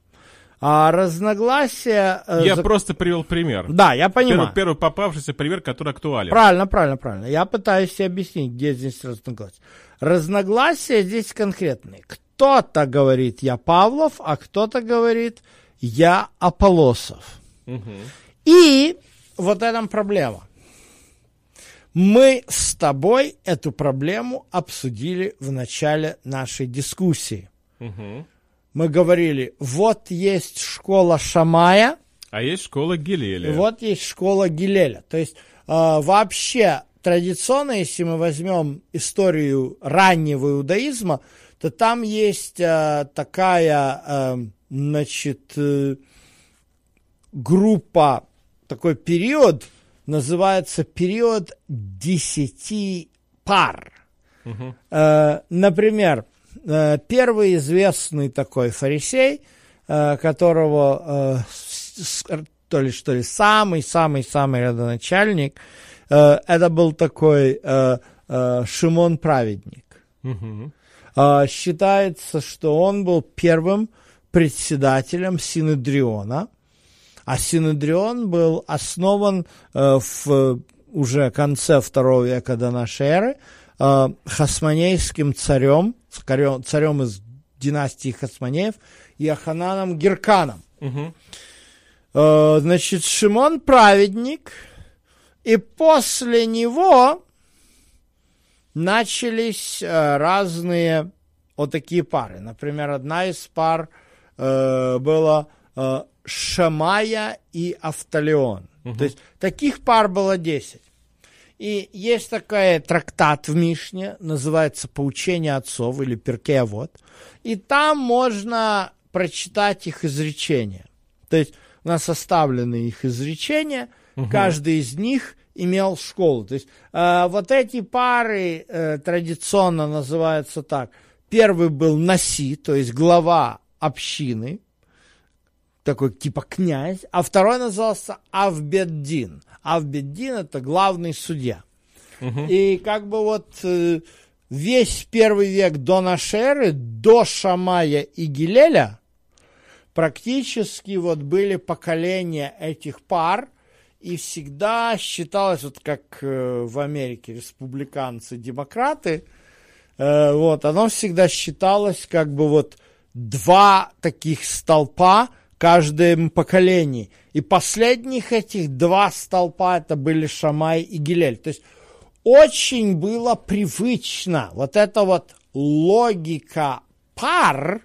А разногласия... Э, я зак... просто привел пример. Да, я понимаю. Первый, первый попавшийся пример, который актуален. Правильно, правильно, правильно. Я пытаюсь объяснить, где здесь разногласия. Разногласия здесь конкретные. Кто-то говорит «я Павлов», а кто-то говорит «я Аполлосов». Угу. И вот в этом проблема. Мы с тобой эту проблему обсудили в начале нашей дискуссии. Угу. Мы говорили, вот есть школа Шамая. А есть школа Гилеля. И вот есть школа Гилеля. То есть э, вообще традиционно, если мы возьмем историю раннего иудаизма, то там есть э, такая, э, значит, э, группа, такой период, называется период десяти пар. Угу. Э, например, э, первый известный такой фарисей, э, которого э, то ли что ли самый-самый-самый родоначальник, э, это был такой э, э, Шимон Праведник. Угу. Считается, что он был первым председателем Синедриона, а Синедрион был основан э, в уже конце второго века до нашей эры э, хасмонейским царем, царем, царем из династии Хасмонеев, Йохананом Герканом. Угу. Э, значит, Шимон Праведник, и после него начались э, разные вот такие пары. Например, одна из пар э, была э, Шамая и Автолеон. Угу. То есть таких пар было десять. И есть такой трактат в Мишне, называется «Поучение отцов» или «Перкей Авот». И там можно прочитать их изречения. То есть у нас составлены их изречения, угу. Каждый из них имел школу. То есть э, вот эти пары э, традиционно называются так. Первый был наси, то есть глава общины, такой типа князь, а второй назывался Авбеддин. Авбеддин – это главный судья. Угу. И как бы вот э, весь первый век до нашей эры, до Шамая и Гилеля, практически вот были поколения этих пар, и всегда считалось, вот как э, в Америке республиканцы-демократы, э, вот, оно всегда считалось как бы вот два таких столпа, каждом поколении. И последних этих два столпа это были Шамай и Гилель. То есть очень было привычно. Вот эта вот логика пар,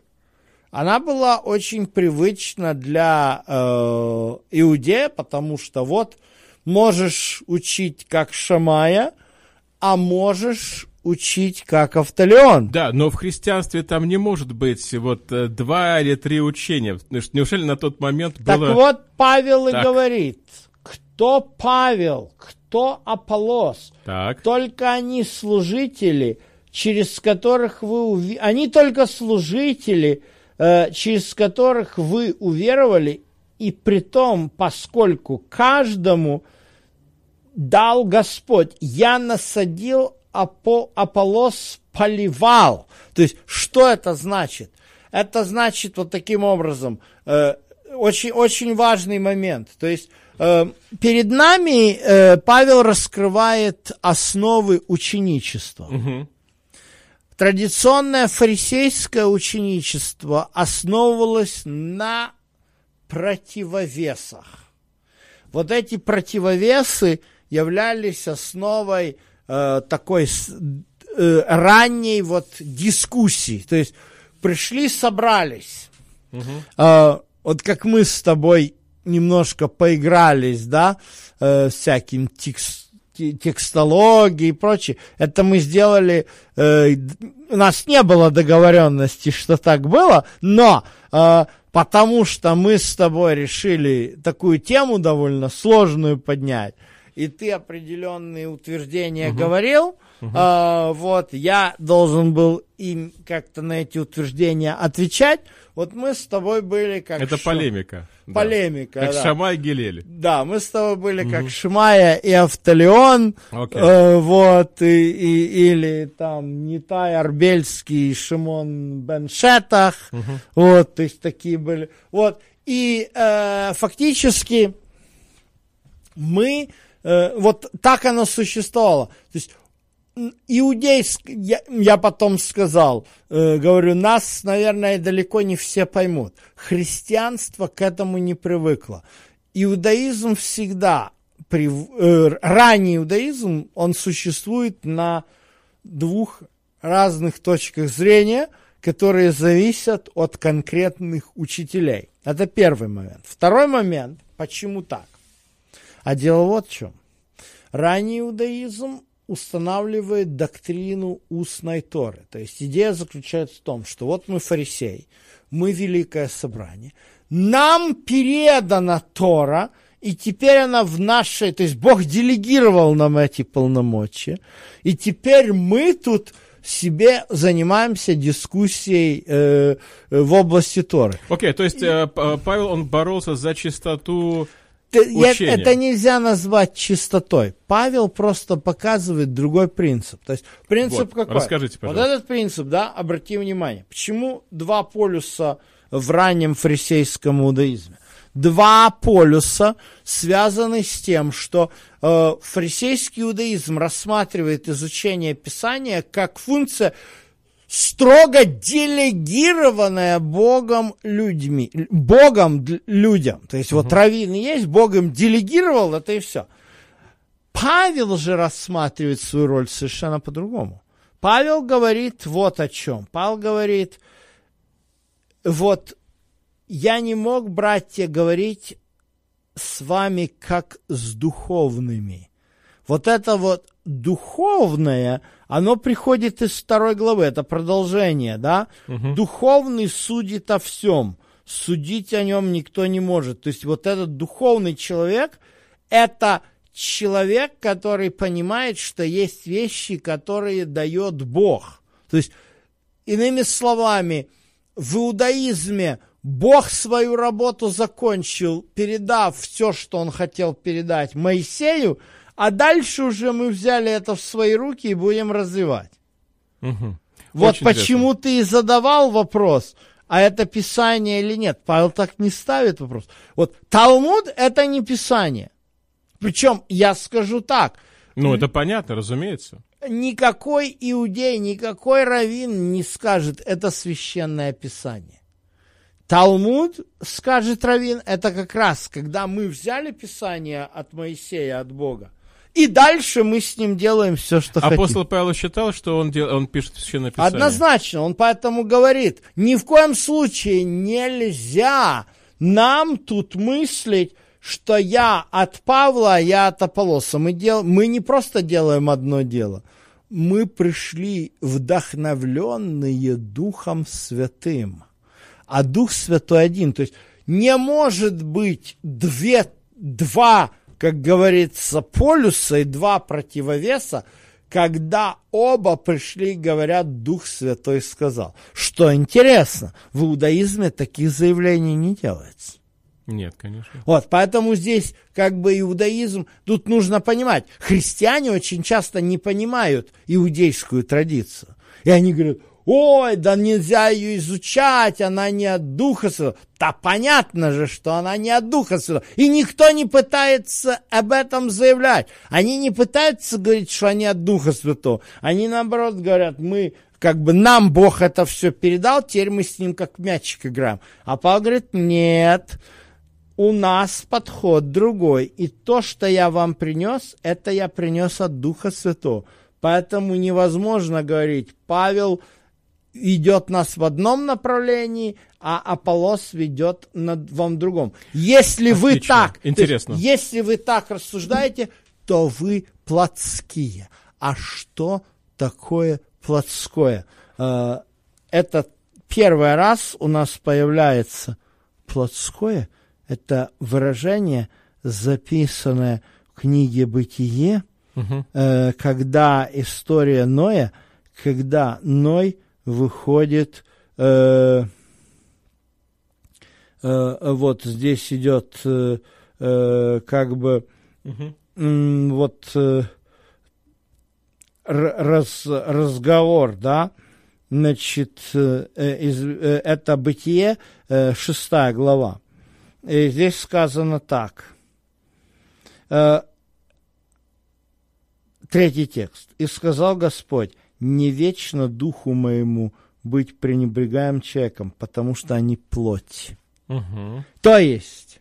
она была очень привычна для э, иудея, потому что вот можешь учить как Шамая, а можешь учить как Автолеон. Да, но в христианстве там не может быть вот два или три учения. Неужели на тот момент было... Так вот Павел так. и говорит, кто Павел, кто Аполлос, так. только они служители, через которых вы... Ув... Они только служители, через которых вы уверовали, и притом, поскольку каждому дал Господь, я насадил Аполлос поливал. То есть, что это значит? Это значит вот таким образом, э, очень, очень важный момент. То есть, э, перед нами э, Павел раскрывает основы ученичества. Угу. Традиционное фарисейское ученичество основывалось на противовесах. Вот эти противовесы являлись основой такой э, ранней вот дискуссии. То есть пришли, собрались. Угу. Э, вот как мы с тобой немножко поигрались, да, э, всяким текст, текстологией и прочее. Это мы сделали... Э, у нас не было договоренности, что так было, но э, потому что мы с тобой решили такую тему довольно сложную поднять, и ты определенные утверждения uh-huh. говорил, uh-huh. а, вот, я должен был им как-то на эти утверждения отвечать. Вот мы с тобой были как... Это ш... полемика. Полемика, да. Как да. Шамай и Гилель. Да, мы с тобой были uh-huh. как Шамая и Автолеон, okay. а, вот, и, и, или там Нитай Арбельский и Шимон Бен Шетах, uh-huh. вот, то есть такие были. Вот, и э, фактически мы... Вот так оно существовало. То есть иудейское, я, я потом сказал, э, говорю, нас, наверное, далеко не все поймут. Христианство к этому не привыкло. Иудаизм всегда, прив... э, ранний иудаизм, он существует на двух разных точках зрения, которые зависят от конкретных учителей. Это первый момент. Второй момент, почему так? А дело вот в чем. Ранний иудаизм устанавливает доктрину устной Торы. То есть идея заключается в том, что вот мы фарисеи, мы великое собрание, нам передана Тора, и теперь она в нашей... То есть Бог делегировал нам эти полномочия, и теперь мы тут... себе занимаемся дискуссией э, в области Торы. Окей, okay, то есть э, Павел, он боролся за чистоту учения. Это нельзя назвать чистотой. Павел просто показывает другой принцип. То есть принцип вот, какой? Расскажите, пожалуйста. Вот этот принцип, да, обрати внимание. Почему два полюса в раннем фарисейском иудаизме. Два полюса связаны с тем, что э, фарисейский иудаизм рассматривает изучение Писания как функция, строго делегированная Богом людьми, Богом людям. То есть, угу. вот раввин есть, Бог им делегировал, это и все. Павел же рассматривает свою роль совершенно по-другому. Павел говорит вот о чем. Павел говорит, вот я не мог, братья, говорить с вами как с духовными. Вот это вот духовное, оно приходит из второй главы, это продолжение, да? Угу. Духовный судит о всем, судить о нем никто не может. То есть вот этот духовный человек, это... человек, который понимает, что есть вещи, которые дает Бог. То есть, иными словами, в иудаизме Бог свою работу закончил, передав все, что он хотел передать Моисею, а дальше уже мы взяли это в свои руки и будем развивать. Угу. Вот очень почему интересно. Ты и задавал вопрос, а это Писание или нет. Павел так не ставит вопрос. Вот Талмуд – это не Писание. Причем, я скажу так. Ну, это понятно, разумеется. Никакой иудей, никакой раввин не скажет, это священное писание. Талмуд, скажет раввин, это как раз, когда мы взяли писание от Моисея, от Бога, и дальше мы с ним делаем все, что Апостол хотим. Апостол Павел считал, что он, дел... он пишет священное писание? Однозначно, он поэтому говорит, ни в коем случае нельзя нам тут мыслить, что я от Павла, а я от Аполлоса. Мы, дел... мы не просто делаем одно дело. Мы пришли вдохновленные Духом Святым. А Дух Святой один. То есть не может быть две... два, как говорится, полюса и два противовеса, когда оба пришли и говорят, Дух Святой сказал. Что интересно, в иудаизме таких заявлений не делается. Нет, конечно. Вот, поэтому здесь как бы иудаизм, тут нужно понимать, христиане очень часто не понимают иудейскую традицию. И они говорят, ой, да нельзя ее изучать, она не от Духа Святого. Да понятно же, что она не от Духа Святого. И никто не пытается об этом заявлять. Они не пытаются говорить, что они от Духа Святого. Они, наоборот, говорят, мы... как бы нам Бог это все передал, теперь мы с ним как мячик играем. А Павел говорит, нет, у нас подход другой. И то, что я вам принес, это я принес от Духа Святого. Поэтому невозможно говорить, Павел ведет нас в одном направлении, а Аполлос ведет над вам в другом. Если Отлично. Вы так, интересно. То есть, если вы так рассуждаете, то вы плотские. А что такое плотское? Это первый раз у нас появляется плотское. Это выражение, записанное в книге «Бытие», угу. когда история Ноя, когда Ной выходит... Э, э, вот здесь идет э, как бы... Угу. Э, вот... Э, Раз, разговор, да, значит, э, из, э, это Бытие, э, шестая глава. И здесь сказано так. Э, третий текст. «И сказал Господь, не вечно духу моему быть пренебрегаем человеком, потому что они плоть». Угу. То есть,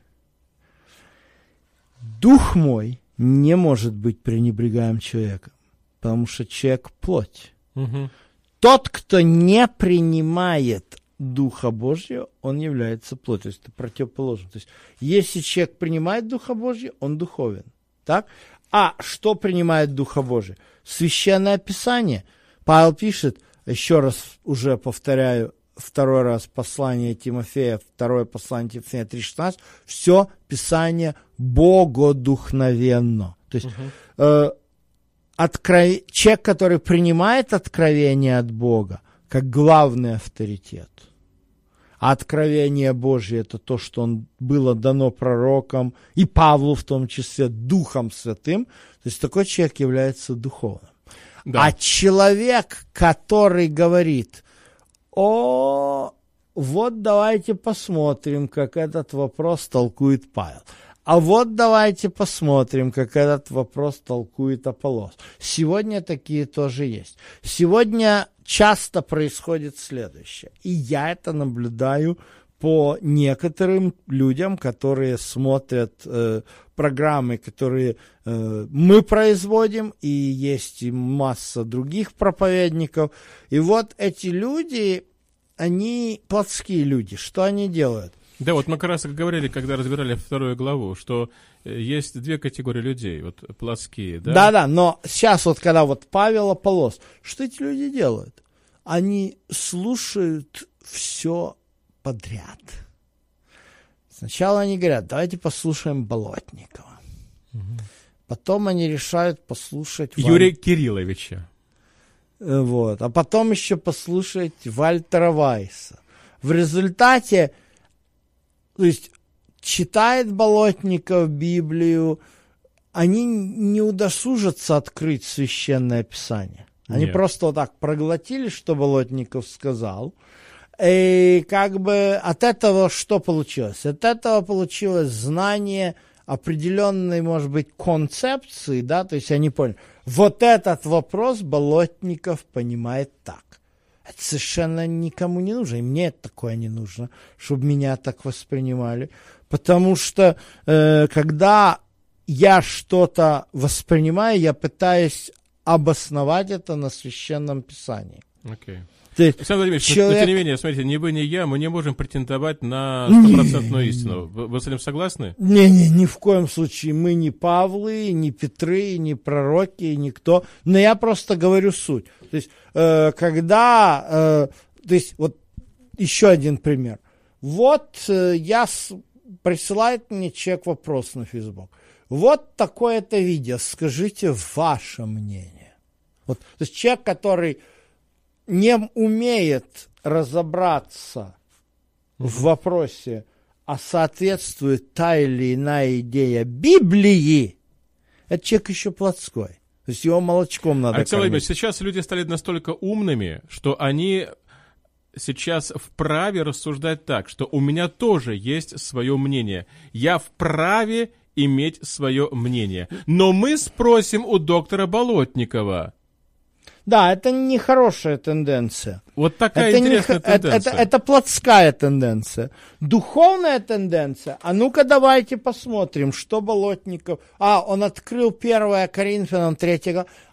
дух мой не может быть пренебрегаем человеком. Потому что человек – плоть. Угу. Тот, кто не принимает Духа Божьего, он является плотью. То есть это противоположно. То есть если человек принимает Духа Божьего, он духовен. Так? А что принимает Духа Божьего? Священное Писание. Павел пишет, еще раз уже повторяю, второй раз послание Тимофея, второе послание Тимофея три шестнадцать, все Писание богодухновенно. То есть... Угу. Э, Откров... человек, который принимает откровение от Бога, как главный авторитет. А откровение Божье – это то, что он было дано пророкам, и Павлу в том числе, Духом Святым. То есть такой человек является духовным. Да. А человек, который говорит, о, вот давайте посмотрим, как этот вопрос толкует Павел. А вот давайте посмотрим, как этот вопрос толкует Аполлос. Сегодня такие тоже есть. Сегодня часто происходит следующее. И я это наблюдаю по некоторым людям, которые смотрят э, программы, которые э, мы производим, и есть и масса других проповедников. И вот эти люди, они плотские люди. Что они делают? Да, вот мы как раз говорили, когда разбирали вторую главу, что есть две категории людей, вот плотские, да? Да-да, но сейчас вот, когда вот Павел Аполлос, что эти люди делают? Они слушают все подряд. Сначала они говорят, давайте послушаем Болотникова. Угу. Потом они решают послушать... Юрия Валь... Кирилловича. Вот, а потом еще послушать Вальтера Вайса. В результате... То есть, читает Болотников Библию, они не удосужатся открыть Священное Писание. Они Нет. просто вот так проглотили, что Болотников сказал. И как бы от этого что получилось? От этого получилось знание определенной, может быть, концепции, да, то есть они поняли, вот этот вопрос Болотников понимает так. Это совершенно никому не нужно, и мне это такое не нужно, чтобы меня так воспринимали, потому что э, когда я что-то воспринимаю, я пытаюсь обосновать это на Священном Писании. Окей. Александр Владимирович, человек... но, но тем не менее, смотрите, ни вы, ни я, мы не можем претендовать на стопроцентную истину. Вы, вы с этим согласны? Не-не, ни в коем случае. Мы не Павлы, не Петры, не пророки, никто. Но я просто говорю суть. То есть, э, когда... Э, то есть, вот еще один пример. Вот э, я... С... Присылает мне человек вопрос на Facebook. Вот такое-то видео. Скажите ваше мнение. Вот, то есть, человек, который... не умеет разобраться mm-hmm. в вопросе, а соответствует та или иная идея Библии, этот человек еще плотской. То есть его молочком надо Александр кормить. Владимирович, сейчас люди стали настолько умными, что они сейчас вправе рассуждать так, что у меня тоже есть свое мнение. Я вправе иметь свое мнение. Но мы спросим у доктора Болотникова. Да, это не хорошая тенденция. Вот такая это интересная не, тенденция. Это, это, это плотская тенденция. Духовная тенденция. А ну-ка давайте посмотрим, что Болотников... А, он открыл первое Коринфянам три.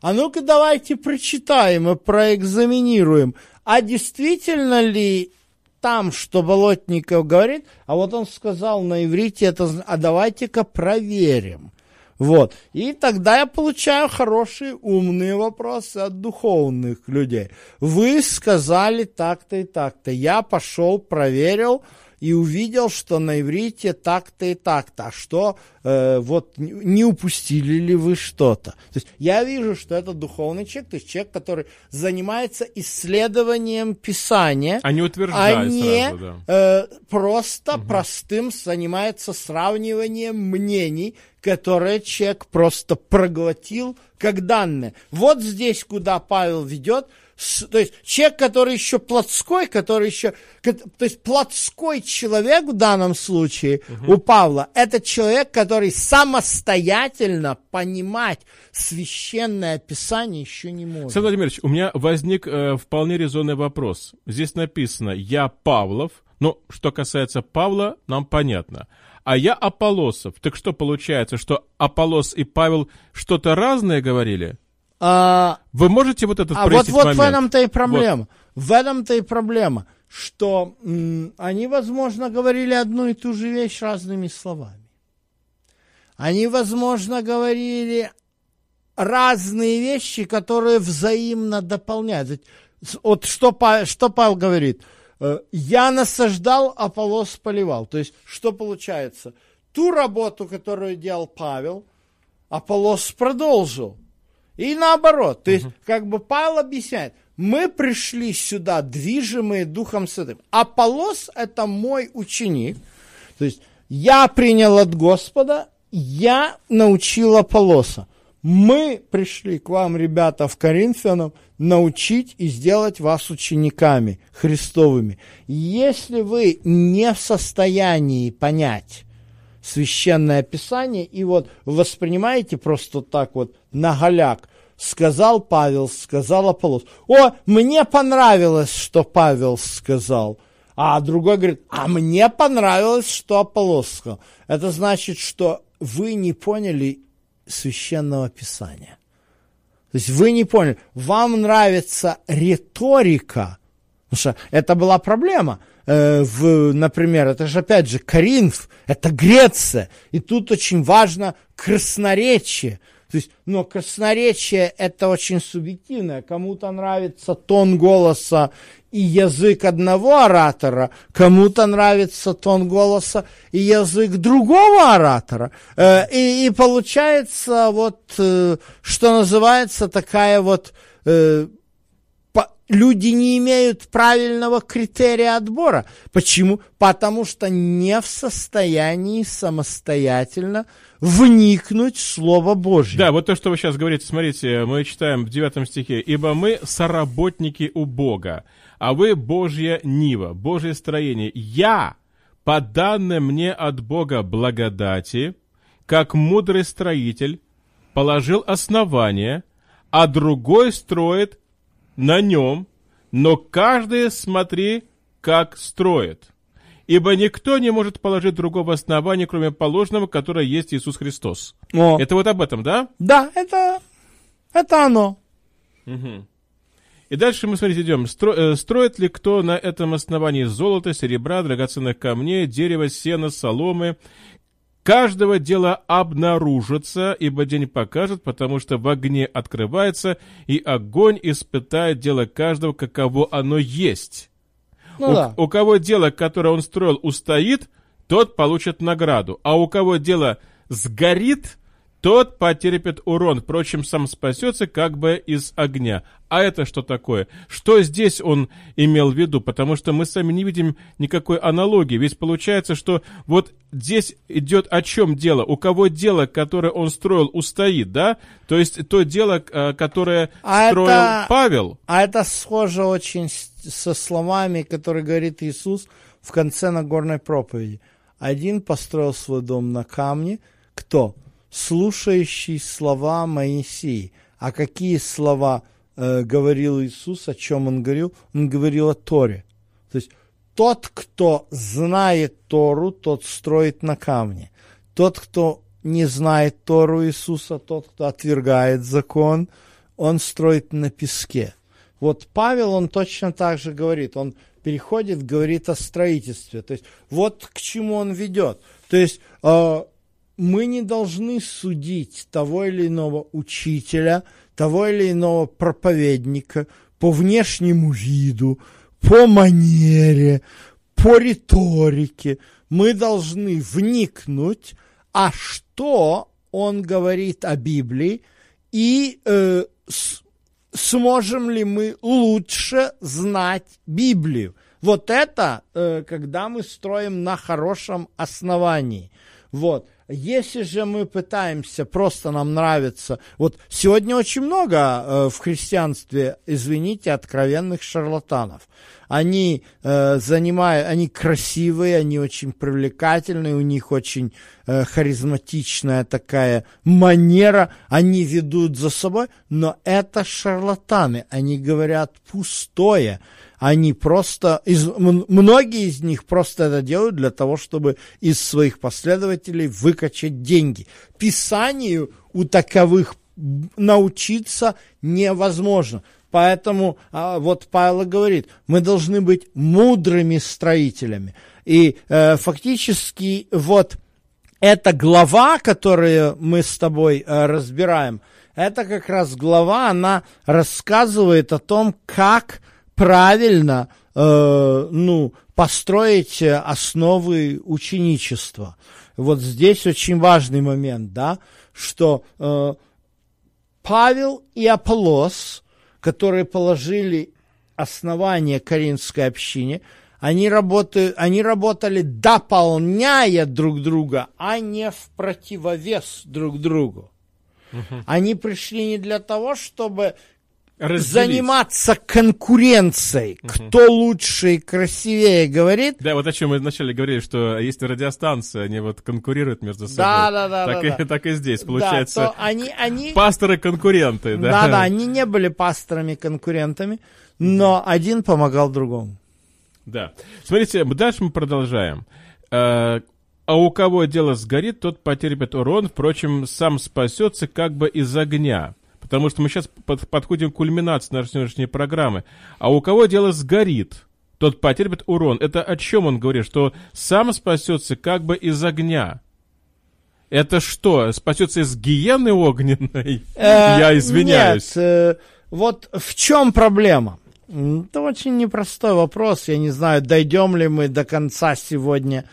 А ну-ка давайте прочитаем и проэкзаминируем. А действительно ли там, что Болотников говорит? А вот он сказал на иврите, это, а давайте-ка проверим. Вот. И тогда я получаю хорошие, умные вопросы от духовных людей. Вы сказали так-то и так-то. Я пошел, проверил и увидел, что на иврите так-то и так-то. А что, э, вот, не упустили ли вы что-то? То есть я вижу, что это духовный человек, то есть человек, который занимается исследованием Писания, а не утверждает, а не сразу, да. э, просто угу. простым занимается сравниванием мнений, которое человек просто проглотил как данное. Вот здесь, куда Павел ведет, то есть человек, который еще плотской, который еще... То есть плотской человек в данном случае угу. у Павла, это человек, который самостоятельно понимать Священное Писание еще не может. Александр Владимирович, у меня возник э, вполне резонный вопрос. Здесь написано «Я Павлов». Ну, что касается Павла, нам понятно. А я Аполлосов. Так что получается, что Аполлос и Павел что-то разное говорили? А, Вы можете вот этот а прояснить вот, вот момент? А вот в этом-то и проблема. Вот. В этом-то и проблема, что м- они, возможно, говорили одну и ту же вещь разными словами. Они, возможно, говорили разные вещи, которые взаимно дополняют. Вот что, что Павел говорит... Я насаждал, а Аполлос поливал. То есть, что получается? Ту работу, которую делал Павел, а Аполлос продолжил. И наоборот. То есть, uh-huh. как бы Павел объясняет, мы пришли сюда, движимые Духом Святым. А Аполлос – это мой ученик. То есть, я принял от Господа, я научил Аполлоса. Мы пришли к вам, ребята, в Коринфянам, научить и сделать вас учениками Христовыми. Если вы не в состоянии понять Священное Писание и вот воспринимаете просто так вот на голяк, сказал Павел, сказал Аполлос. О, мне понравилось, что Павел сказал. А другой говорит, а мне понравилось, что Аполлос сказал. Это значит, что вы не поняли Священного Писания. То есть вы не поняли, вам нравится риторика, потому что это была проблема, э, в, например, это же опять же Коринф, это Греция, и тут очень важно красноречие, то есть, но красноречие это очень субъективное, кому-то нравится тон голоса и язык одного оратора, кому-то нравится тон голоса и язык другого оратора. И, и получается вот, что называется, такая вот, люди не имеют правильного критерия отбора. Почему? Потому что не в состоянии самостоятельно вникнуть в Слово Божье. Да, вот то, что вы сейчас говорите, смотрите, мы читаем в девятом стихе. «Ибо мы соработники у Бога, а вы Божья нива, Божье строение. Я, по данным мне от Бога благодати, как мудрый строитель, положил основание, а другой строит на нем, но каждый смотри, как строит. Ибо никто не может положить другого основания, кроме положенного, которое есть Иисус Христос». О. Это вот об этом, да? Да, это, это оно. Угу. И дальше мы, смотрите, идем. Стро, э, строит ли кто на этом основании золото, серебра, драгоценных камней, дерева, сена, соломы? Каждого дела обнаружится, ибо день покажет, потому что в огне открывается, и огонь испытает дело каждого, каково оно есть. Ну, у, да. у кого дело, которое он строил, устоит, тот получит награду, а у кого дело сгорит, тот потерпит урон, впрочем, сам спасется как бы из огня. А это что такое? Что здесь он имел в виду? Потому что мы сами не видим никакой аналогии. Ведь получается, что вот здесь идет о чем дело? У кого дело, которое он строил, устоит, да? То есть то дело, которое а строил это, Павел. А это схоже очень со словами, которые говорит Иисус в конце Нагорной проповеди. Один построил свой дом на камне. Кто? Слушающий слова Моисея. А какие слова э, говорил Иисус, о чем он говорил? Он говорил о Торе. То есть тот, кто знает Тору, тот строит на камне. Тот, кто не знает Тору Иисуса, тот, кто отвергает закон, он строит на песке. Вот Павел, он точно так же говорит. Он переходит, говорит о строительстве. То есть вот к чему он ведет. То есть... Э, Мы не должны судить того или иного учителя, того или иного проповедника по внешнему виду, по манере, по риторике. Мы должны вникнуть, а что он говорит о Библии, и э, с, сможем ли мы лучше знать Библию. Вот это, э, когда мы строим на хорошем основании. Вот. Если же мы пытаемся, просто нам нравится... Вот сегодня очень много э, в христианстве, извините, откровенных шарлатанов. Они э, занимают... Они красивые, они очень привлекательные, у них очень э, харизматичная такая манера. Они ведут за собой, но это шарлатаны. Они говорят пустое. Они просто, из, многие из них просто это делают для того, чтобы из своих последователей выкачать деньги. Писанию у таковых научиться невозможно. Поэтому вот Павел говорит, мы должны быть мудрыми строителями. И э, фактически вот эта глава, которую мы с тобой э, разбираем, это как раз глава, она рассказывает о том, как... правильно э, ну, построить основы ученичества. Вот здесь очень важный момент, да, что э, Павел и Аполлос, которые положили основание коринфской общине, они, работают, они работали дополняя друг друга, а не в противовес друг другу. Угу. Они пришли не для того, чтобы разделить, заниматься конкуренцией. Угу. Кто лучше и красивее говорит. Да, вот о чем мы вначале говорили, что если радиостанции, они вот конкурируют между собой. Да, да, да. Так, да, и, да. так и здесь, получается, да, они, они... пасторы-конкуренты. Да? да, да, они не были пасторами-конкурентами, но один помогал другому. Да. Смотрите, дальше мы продолжаем. А у кого дело сгорит, тот потерпит урон, впрочем, сам спасется как бы из огня. Потому что мы сейчас под, подходим к кульминации нашей сегодняшней программы. А у кого дело сгорит, тот потерпит урон. Это о чем он говорит? Что сам спасется как бы из огня. Это что? Спасется из гиены огненной? Я извиняюсь. Нет, вот в чем проблема? Это очень непростой вопрос. Я не знаю, дойдем ли мы до конца сегодня.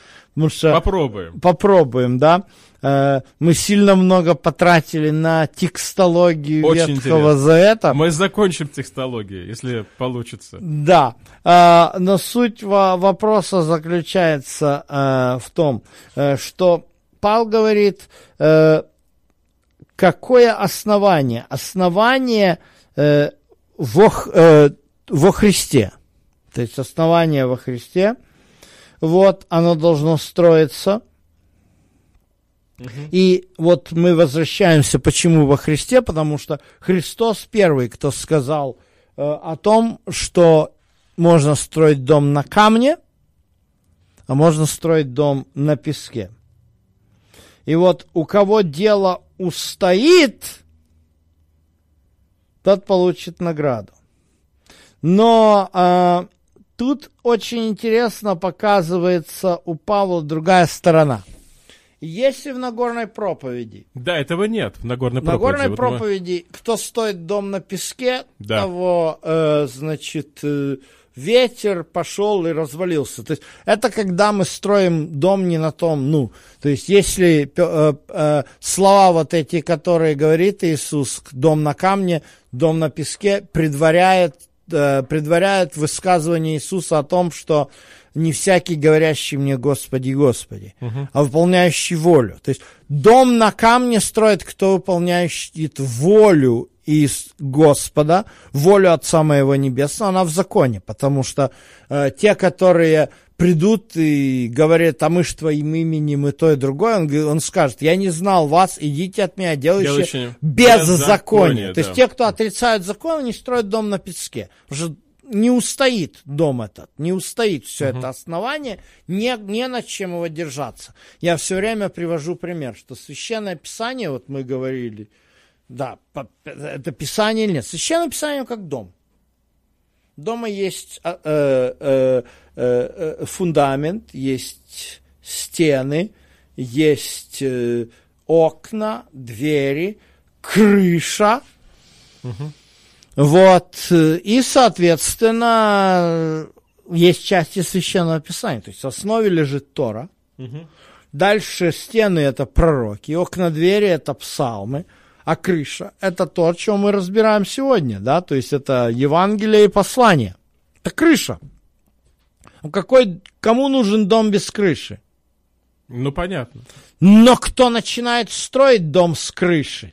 Что попробуем. Попробуем, да. Мы сильно много потратили на текстологию очень Ветхого Завета. Мы закончим текстологию, если получится. Да. Но суть вопроса заключается в том, что Павел говорит, какое основание? Основание во, во Христе. То есть основание во Христе. Вот, оно должно строиться. Угу. И вот мы возвращаемся, почему во Христе, потому что Христос первый, кто сказал э, о том, что можно строить дом на камне, а можно строить дом на песке. И вот у кого дело устоит, тот получит награду. Но... Э, Тут очень интересно показывается у Павла другая сторона. Если в Нагорной проповеди... Да, этого нет в Нагорной проповеди. В Нагорной вот проповеди мы... кто стоит дом на песке, да. того, э, значит, э, ветер пошел и развалился. То есть это когда мы строим дом не на том, ну, то есть если э, э, слова вот эти, которые говорит Иисус, дом на камне, дом на песке, предваряет, предваряет высказывание Иисуса о том, что не всякий говорящий мне Господи, Господи, угу. а выполняющий волю. То есть дом на камне строит, кто выполняет волю из Господа, волю Отца Моего Небесного, она в законе, потому что э, те, которые придут и говорят, а мы ж твоим именем и то и другое, он, он скажет, я не знал вас, идите от меня, делающие беззаконие. Да. То есть те, кто отрицают закон, они строят дом на песке. Уже не устоит дом этот, не устоит все угу. это основание, не, не над чем его держаться. Я все время привожу пример, что Священное Писание, вот мы говорили, да, это Писание или нет? Священное Писание как дом. Дома есть э, э, э, фундамент, есть стены, есть э, окна, двери, крыша. Угу. Вот. И, соответственно, есть части Священного Писания. То есть в основе лежит Тора. Угу. Дальше стены – это пророки, окна, двери – это псалмы. А крыша – это то, о чем мы разбираем сегодня, да, то есть это Евангелие и послание. Это крыша. Какой, кому нужен дом без крыши? Ну, понятно. Но кто начинает строить дом с крыши,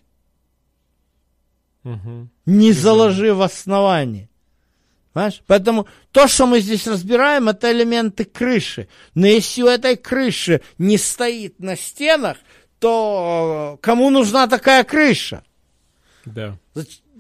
угу. не угу. заложив в основании. Понимаешь? Поэтому то, что мы здесь разбираем, это элементы крыши. Но если у этой крыши не стоит на стенах, то кому нужна такая крыша? Да.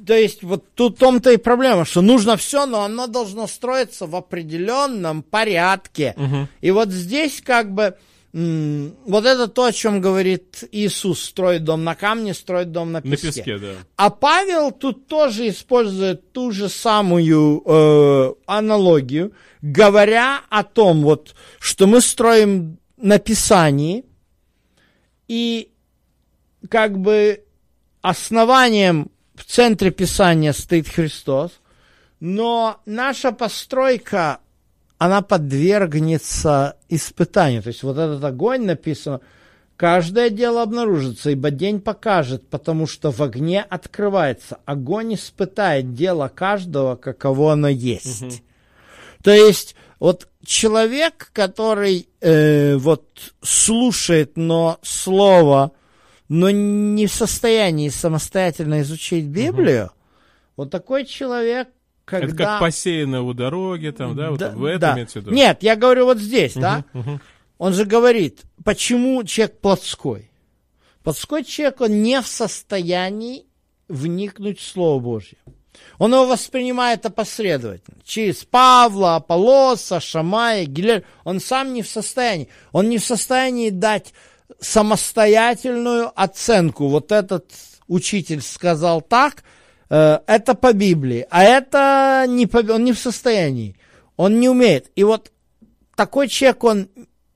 То есть вот тут в том-то и проблема, что нужно все, но оно должно строиться в определенном порядке. Угу. И вот здесь как бы м- вот это то, о чем говорит Иисус, строит дом на камне, строит дом на песке. На песке, да. А Павел тут тоже использует ту же самую э- аналогию, говоря о том, вот, что мы строим на Писании. И как бы основанием в центре Писания стоит Христос, но наша постройка, она подвергнется испытанию. То есть вот этот огонь написано, каждое дело обнаружится, ибо день покажет, потому что в огне открывается. Огонь испытает дело каждого, каково оно есть. Угу. То есть вот человек, который э, вот слушает, но слово но не в состоянии самостоятельно изучить Библию, угу. вот такой человек, когда... Это как посеянно у дороги, там, да, да вот в этом да. отсюда. Нет, я говорю вот здесь, угу, да, угу. он же говорит, почему человек плотской? Плотской человек, он не в состоянии вникнуть в Слово Божье. Он его воспринимает опосредовательно. Через Павла, Аполлоса, Шамая, Гилель. Он сам не в состоянии. Он не в состоянии дать самостоятельную оценку. Вот этот учитель сказал так, э, это по Библии, а это не по, он не в состоянии. Он не умеет. И вот такой человек, он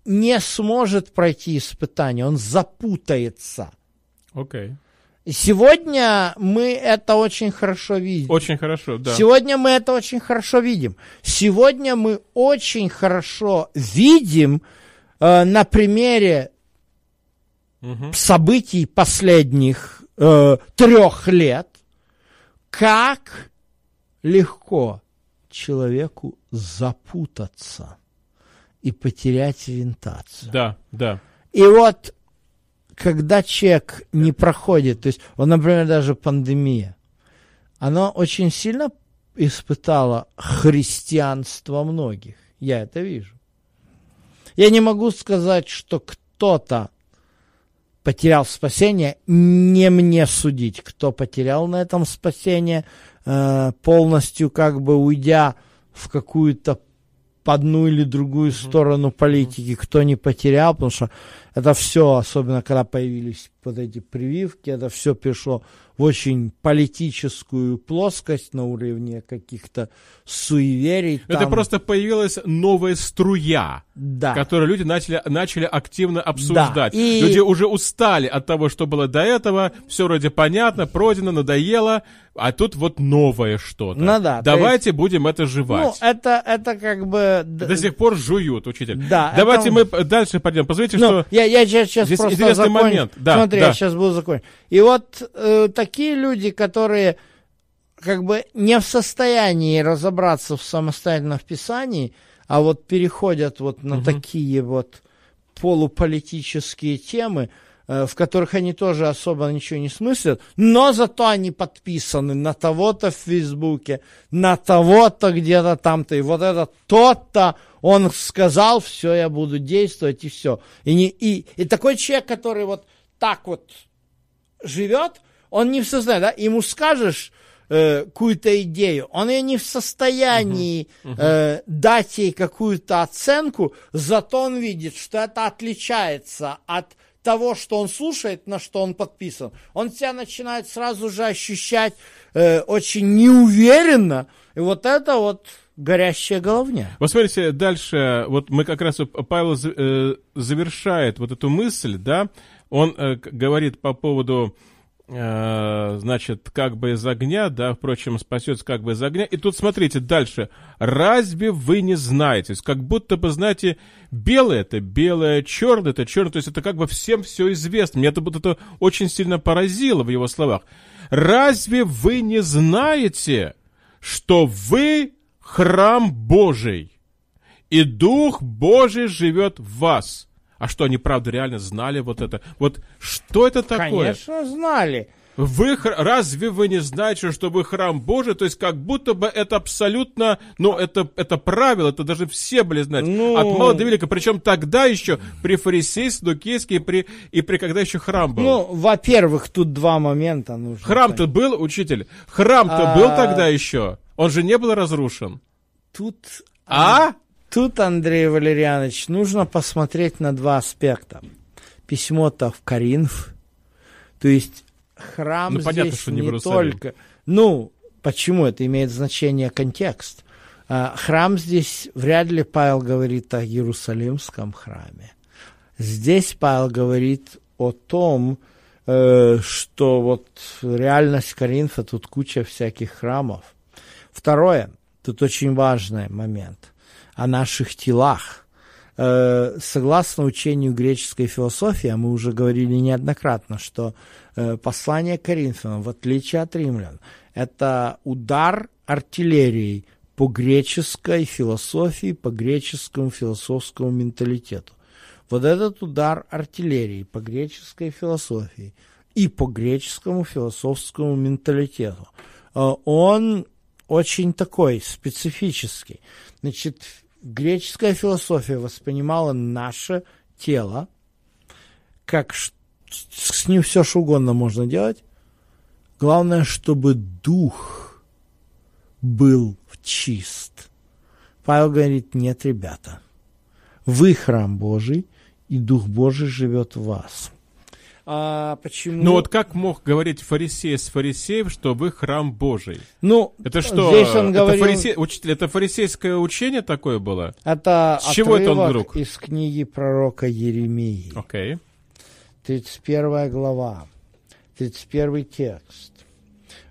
не сможет пройти испытание. Он запутается. Окей. Okay. Сегодня мы это очень хорошо видим. Очень хорошо, да. Сегодня мы это очень хорошо видим. Сегодня мы очень хорошо видим э, на примере угу. событий последних э, трех лет, как легко человеку запутаться и потерять ориентацию. Да, да. И вот... Когда человек не проходит, то есть, вот, например, даже пандемия, она очень сильно испытала христианство многих. Я это вижу. Я не могу сказать, что кто-то потерял спасение, не мне судить, кто потерял на этом спасение, э, полностью как бы уйдя в какую-то по одну или другую сторону политики, кто не потерял, потому что это все, особенно когда появились вот эти прививки, это все перешло в очень политическую плоскость на уровне каких-то суеверий. Там... Это просто появилась новая струя, да. которую люди начали, начали активно обсуждать. Да. И... Люди уже устали от того, что было до этого, все вроде понятно, пройдено, надоело, а тут вот новое что-то. Ну, да, давайте есть... будем это жевать. Ну, это, это как бы... До сих пор жуют, учитель. Да, давайте это... мы дальше пойдем. Позвольте, ну, что... Я, я сейчас, сейчас просто интересный закончу. Момент. Да, смотри, да. я сейчас буду закончить. И вот э, такие люди, которые как бы не в состоянии разобраться в самостоятельно в Писании, а вот переходят вот на угу. такие вот полуполитические темы, в которых они тоже особо ничего не смыслят, но зато они подписаны на того-то в Фейсбуке, на того-то где-то там-то, и вот это тот-то, он сказал, все, я буду действовать, и все. И, не, и, и такой человек, который вот так вот живет, он не в состоянии, да, ему скажешь э, какую-то идею, он ее не в состоянии uh-huh. Uh-huh. Э, дать ей какую-то оценку, зато он видит, что это отличается от того, что он слушает, на что он подписан, он тебя начинает сразу же ощущать э, очень неуверенно, и вот это вот горящая головня. Вот смотрите, дальше, вот мы как раз, Павел э, завершает вот эту мысль, да, он э, говорит по поводу, э, значит, как бы из огня, да, впрочем, спасется как бы из огня, и тут смотрите дальше, разве вы не знаете, как будто бы, знаете, белое — это белое, черное — это черное, то есть это как бы всем все известно. Меня это, это очень сильно поразило в его словах. Разве вы не знаете, что вы храм Божий, и Дух Божий живет в вас? А что, они правда реально знали вот это? Вот что это такое? Конечно, знали. Вы, разве вы не знаете, что вы храм Божий? То есть как будто бы это абсолютно, ну, это, это правило, это даже все были знать. Ну... От мала до велика. Причем тогда еще при фарисействе, дукейске, и при, и при когда еще храм был. Ну, во-первых, тут два момента нужно. Храм-то понять. Был, учитель? Храм-то а... был тогда еще? Он же не был разрушен? Тут... А? Тут, Андрей Валерьянович, нужно посмотреть на два аспекта. Письмо-то в Коринф, то есть... Храм, ну, здесь понятно, что не, не только... Ну, почему? Это имеет значение контекст. Храм здесь... Вряд ли Павел говорит о Иерусалимском храме. Здесь Павел говорит о том, что вот реальность Коринфа, тут куча всяких храмов. Второе, тут очень важный момент, о наших телах. Согласно учению греческой философии, а мы уже говорили неоднократно, что послание Коринфянам, в отличие от римлян, это удар артиллерией по греческой философии, по греческому философскому менталитету. вот этот удар артиллерии по греческой философии и по греческому философскому менталитету, он очень такой специфический. Значит, греческая философия воспринимала наше тело как с ним все что угодно можно делать. Главное, чтобы дух был чист. Павел говорит: нет, ребята, вы храм Божий, и Дух Божий живет в вас. А почему? Ну вот как мог говорить фарисей с фарисеем, что вы храм Божий? Ну, это что? Здесь он это, говорил... фарисе... Учитель, это фарисейское учение такое было? Это с чего это он вдруг? Из книги пророка Еремии. Окей. Okay. тридцать первая глава, тридцать первый текст.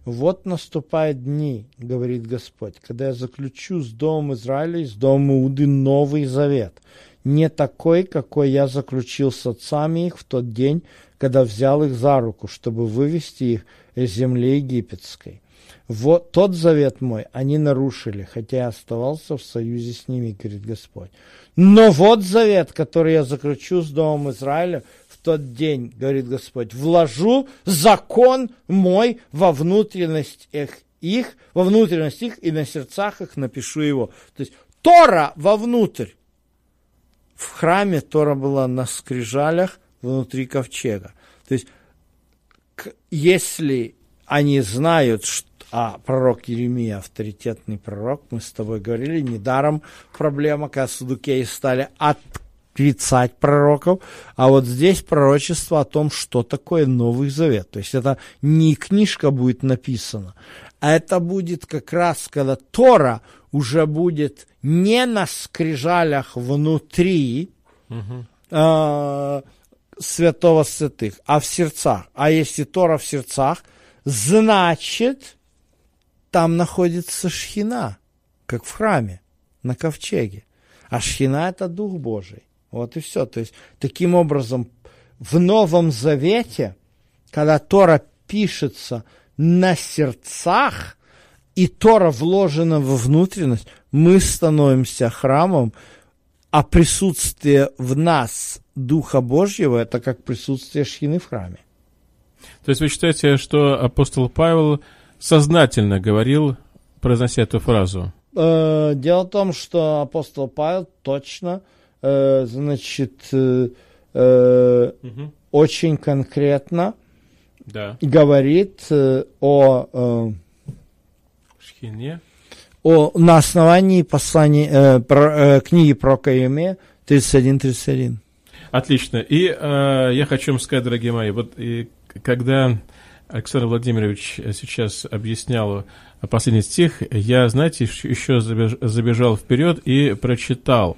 «Вот наступают дни, — говорит Господь, — когда я заключу с Домом Израиля и с Домом Иуды новый завет, не такой, какой я заключил с отцами их в тот день, когда взял их за руку, чтобы вывести их из земли египетской. Вот тот завет мой они нарушили, хотя я оставался в союзе с ними, — говорит Господь. Но вот завет, который я заключу с Домом Израиля, тот день, — говорит Господь, — вложу закон мой во внутренность их, их, во внутренность их и на сердцах их напишу его». То есть Тора вовнутрь. В храме Тора была на скрижалях внутри ковчега. То есть если они знают, что... А пророк Еремия, авторитетный пророк, мы с тобой говорили, недаром проблема, когда садукеи стали открыты, тридцать пророков, а вот здесь пророчество о том, что такое Новый Завет. То есть это не книжка будет написана, а это будет как раз, когда Тора уже будет не на скрижалях внутри угу. э, святого святых, а в сердцах. А если Тора в сердцах, значит, там находится Шхина, как в храме, на ковчеге. А Шхина – это Дух Божий. Вот и все. То есть, таким образом, в Новом Завете, когда Тора пишется на сердцах, и Тора вложена во внутренность, мы становимся храмом, а присутствие в нас Духа Божьего – это как присутствие Шхины в храме. То есть, вы считаете, что апостол Павел сознательно говорил, произнося эту фразу? Дело в том, что апостол Павел точно... значит, э, э, угу. очень конкретно да. говорит э, о э, Шхине о, на основании послания, э, про, э, книги пророка Еремии тридцать один тридцать один. Отлично. И э, я хочу вам сказать, дорогие мои, вот и, когда Александр Владимирович сейчас объяснял последний стих, я, знаете, еще забежал вперед и прочитал: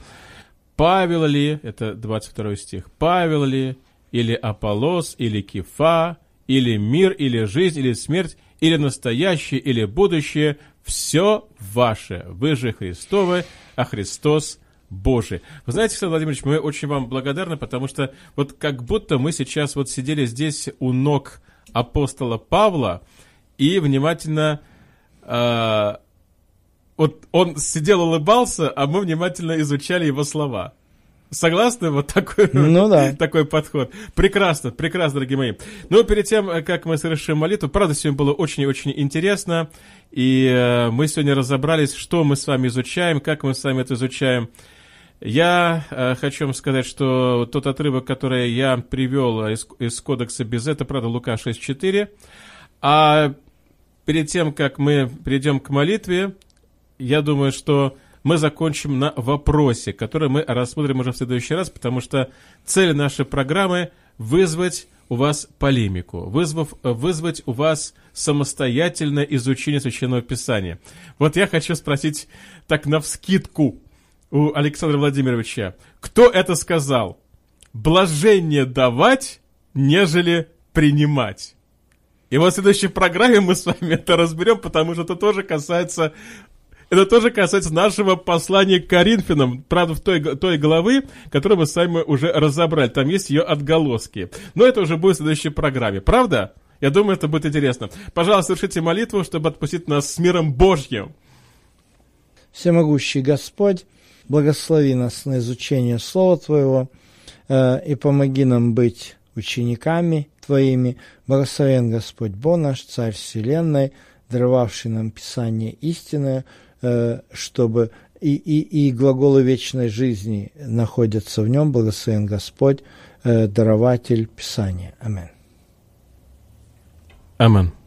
«Павел ли, — это двадцать второй стих, — Павел ли, или Аполлос, или Кефа, или мир, или жизнь, или смерть, или настоящее, или будущее, все ваше, вы же Христовы, а Христос Божий». Вы знаете, Александр Владимирович, мы очень вам благодарны, потому что вот как будто мы сейчас вот сидели здесь у ног апостола Павла и внимательно... Э- Вот он сидел, улыбался, а мы внимательно изучали его слова. Согласны? Вот такой, ну, да. такой подход. Прекрасно, прекрасно, дорогие мои. Но перед тем, как мы совершим молитву, правда, сегодня было очень-очень интересно, и мы сегодня разобрались, что мы с вами изучаем, как мы с вами это изучаем. Я хочу вам сказать, что тот отрывок, который я привел из, из кодекса без это, правда, Лука шесть четыре. А перед тем, как мы перейдем к молитве, я думаю, что мы закончим на вопросе, который мы рассмотрим уже в следующий раз, потому что цель нашей программы – вызвать у вас полемику, вызвав, вызвать у вас самостоятельное изучение Священного Писания. Вот я хочу спросить так навскидку у Александра Владимировича. Кто это сказал? Блажение давать, нежели принимать. И вот в следующей программе мы с вами это разберем, потому что это тоже касается... Это тоже касается нашего послания к Коринфянам, правда, в той, той главы, которую мы с вами уже разобрали. Там есть ее отголоски. Но это уже будет в следующей программе. Правда? Я думаю, это будет интересно. Пожалуйста, совершите молитву, чтобы отпустить нас с миром Божьим. Всемогущий Господь, благослови нас на изучение Слова Твоего. и помоги нам быть учениками Твоими. Благословен Господь Бог наш, Царь Вселенной, даровавший нам Писание истинное, чтобы и, и, и глаголы вечной жизни находятся в нем. Благословен Господь, дарователь Писания. Аминь. Аминь.